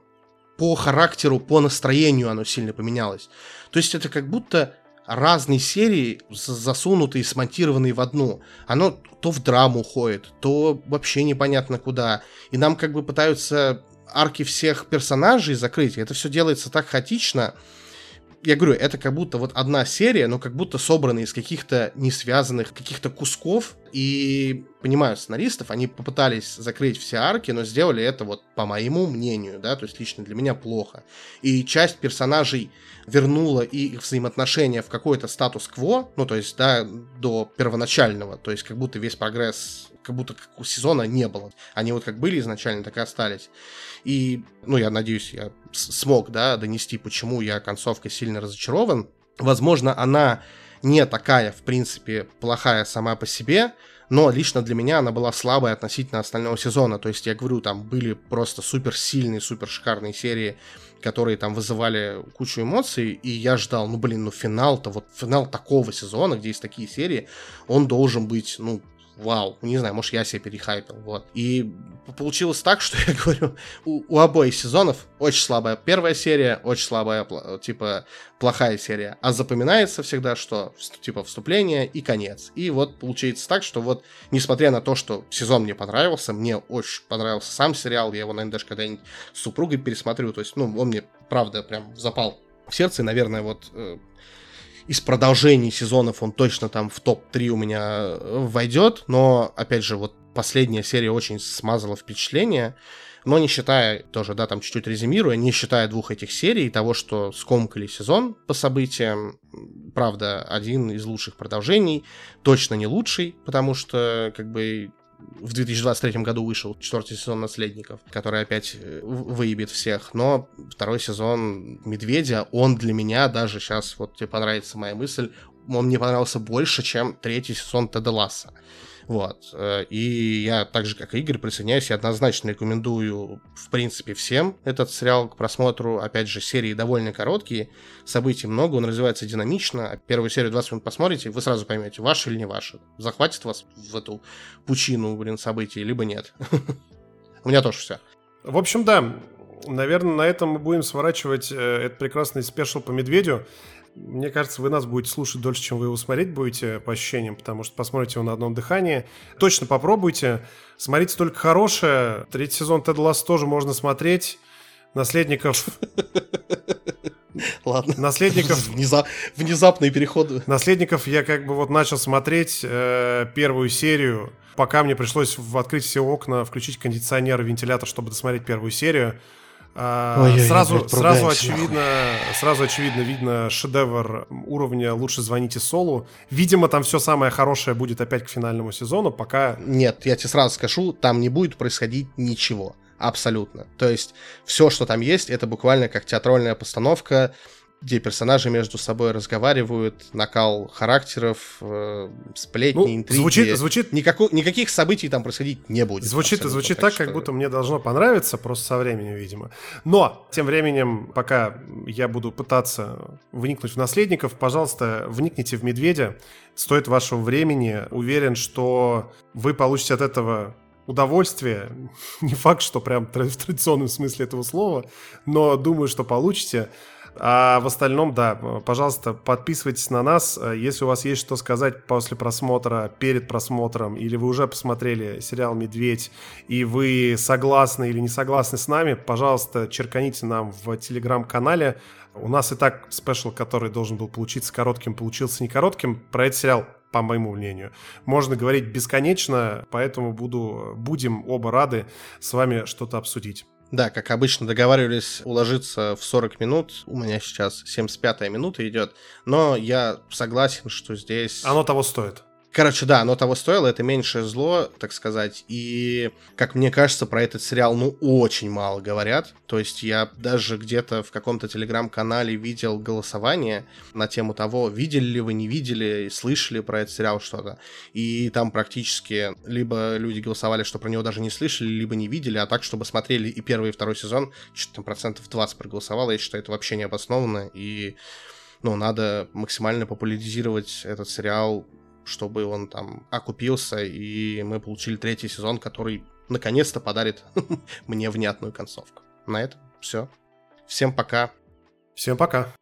по характеру, по настроению оно сильно поменялось. То есть это как будто разные серии, засунутые, смонтированные в одну. Оно то в драму уходит, то вообще непонятно куда. И нам как бы пытаются арки всех персонажей закрыть. Это все делается так хаотично. Я говорю, это как будто вот одна серия, но как будто собрана из каких-то несвязанных, каких-то кусков. И, понимаю, сценаристов, они попытались закрыть все арки, но сделали это вот по моему мнению, да, то есть лично для меня плохо. И часть персонажей вернула и их взаимоотношения в какой-то статус-кво, ну, то есть, да, до первоначального, то есть как будто весь прогресс, как будто как у сезона не было. Они вот как были изначально, так и остались. И, ну, я надеюсь, я смог, да, донести, почему я концовкой сильно разочарован. Возможно, она... не такая, в принципе, плохая сама по себе, но лично для меня она была слабая относительно остального сезона. То есть, я говорю, там были просто суперсильные, супершикарные серии, которые там вызывали кучу эмоций, и я ждал, ну, блин, ну, финал-то, вот финал такого сезона, где есть такие серии, он должен быть, ну, вау, не знаю, может, я себя перехайпил, вот. И получилось так, что я говорю, у, у обоих сезонов очень слабая первая серия, очень слабая, типа, плохая серия. А запоминается всегда, что, типа, вступление и конец. И вот получается так, что вот, несмотря на то, что сезон мне понравился, мне очень понравился сам сериал, я его, наверное, даже когда-нибудь с супругой пересмотрю, то есть, ну, он мне, правда, прям запал в сердце, и, наверное, вот... из продолжений сезонов он точно там в топ три у меня войдет, но, опять же, вот последняя серия очень смазала впечатление, но не считая, тоже, да, там чуть-чуть резюмируя, не считая двух этих серий, того, что скомкали сезон по событиям, правда, один из лучших продолжений, точно не лучший, потому что, как бы, в две тысячи двадцать третьем году вышел четвертый сезон «Наследников», который опять выебет всех, но второй сезон «Медведя», он для меня даже сейчас, вот тебе понравится моя мысль, он мне понравился больше, чем третий сезон Теда Лассо. Вот, и я так же, как и Игорь, присоединяюсь, я однозначно рекомендую, в принципе, всем этот сериал к просмотру. Опять же, серии довольно короткие, событий много, он развивается динамично. Первую серию двадцать минут посмотрите, вы сразу поймете, ваше или не ваше. Захватит вас в эту пучину, блин, событий, либо нет. У меня тоже все. В общем, да, наверное, на этом мы будем сворачивать этот прекрасный спешл по «Медведю». Мне кажется, вы нас будете слушать дольше, чем вы его смотреть будете, по ощущениям, потому что посмотрите его на одном дыхании. Точно попробуйте. Смотрите только хорошее. Третий сезон Теда Лассо тоже можно смотреть. Наследников... Ладно. Наследников... Внезапные переходы. Наследников я как бы вот начал смотреть э, первую серию, пока мне пришлось открыть все окна, включить кондиционер и вентилятор, чтобы досмотреть первую серию. Ой, сразу, ой, сразу, очевидно, сразу очевидно видно шедевр уровня «Лучше звоните Солу». Видимо, там все самое хорошее будет опять к финальному сезону, пока... Нет, я тебе сразу скажу, там не будет происходить ничего, абсолютно. То есть все, что там есть, это буквально как театральная постановка, где персонажи между собой разговаривают, накал характеров, э, сплетни, ну, интриги. Звучит, звучит... Никаку... Никаких событий там происходить не будет. Звучит, звучит так, так что... как будто мне должно понравиться, просто со временем, видимо. Но, тем временем, пока я буду пытаться вникнуть в «Наследников», пожалуйста, вникните в «Медведя». Стоит вашего времени. Уверен, что вы получите от этого... удовольствие, не факт, что прям в традиционном смысле этого слова, но думаю, что получите. А в остальном, да, пожалуйста, подписывайтесь на нас. Если у вас есть что сказать после просмотра, перед просмотром, или вы уже посмотрели сериал «Медведь», и вы согласны или не согласны с нами, пожалуйста, черканите нам в телеграм-канале. У нас и так спешл, который должен был получиться коротким, получился не коротким. Про этот сериал, по моему мнению, можно говорить бесконечно, поэтому буду, будем оба рады с вами что-то обсудить. Да, как обычно, договаривались уложиться в сорок минут. У меня сейчас семьдесят пятая минута идет, но я согласен, что здесь... Оно того стоит. Короче, да, оно того стоило, это меньшее зло, так сказать, и, как мне кажется, про этот сериал, ну, очень мало говорят, то есть я даже где-то в каком-то телеграм-канале видел голосование на тему того, видели ли вы, не видели, слышали про этот сериал что-то, и там практически либо люди голосовали, что про него даже не слышали, либо не видели, а так, чтобы смотрели и первый, и второй сезон, что-то там процентов двадцать проголосовало, я считаю, это вообще необоснованно, и, ну, надо максимально популяризировать этот сериал, чтобы он там окупился, и мы получили третий сезон, который наконец-то подарит мне внятную концовку. На этом все. Всем пока. Всем пока.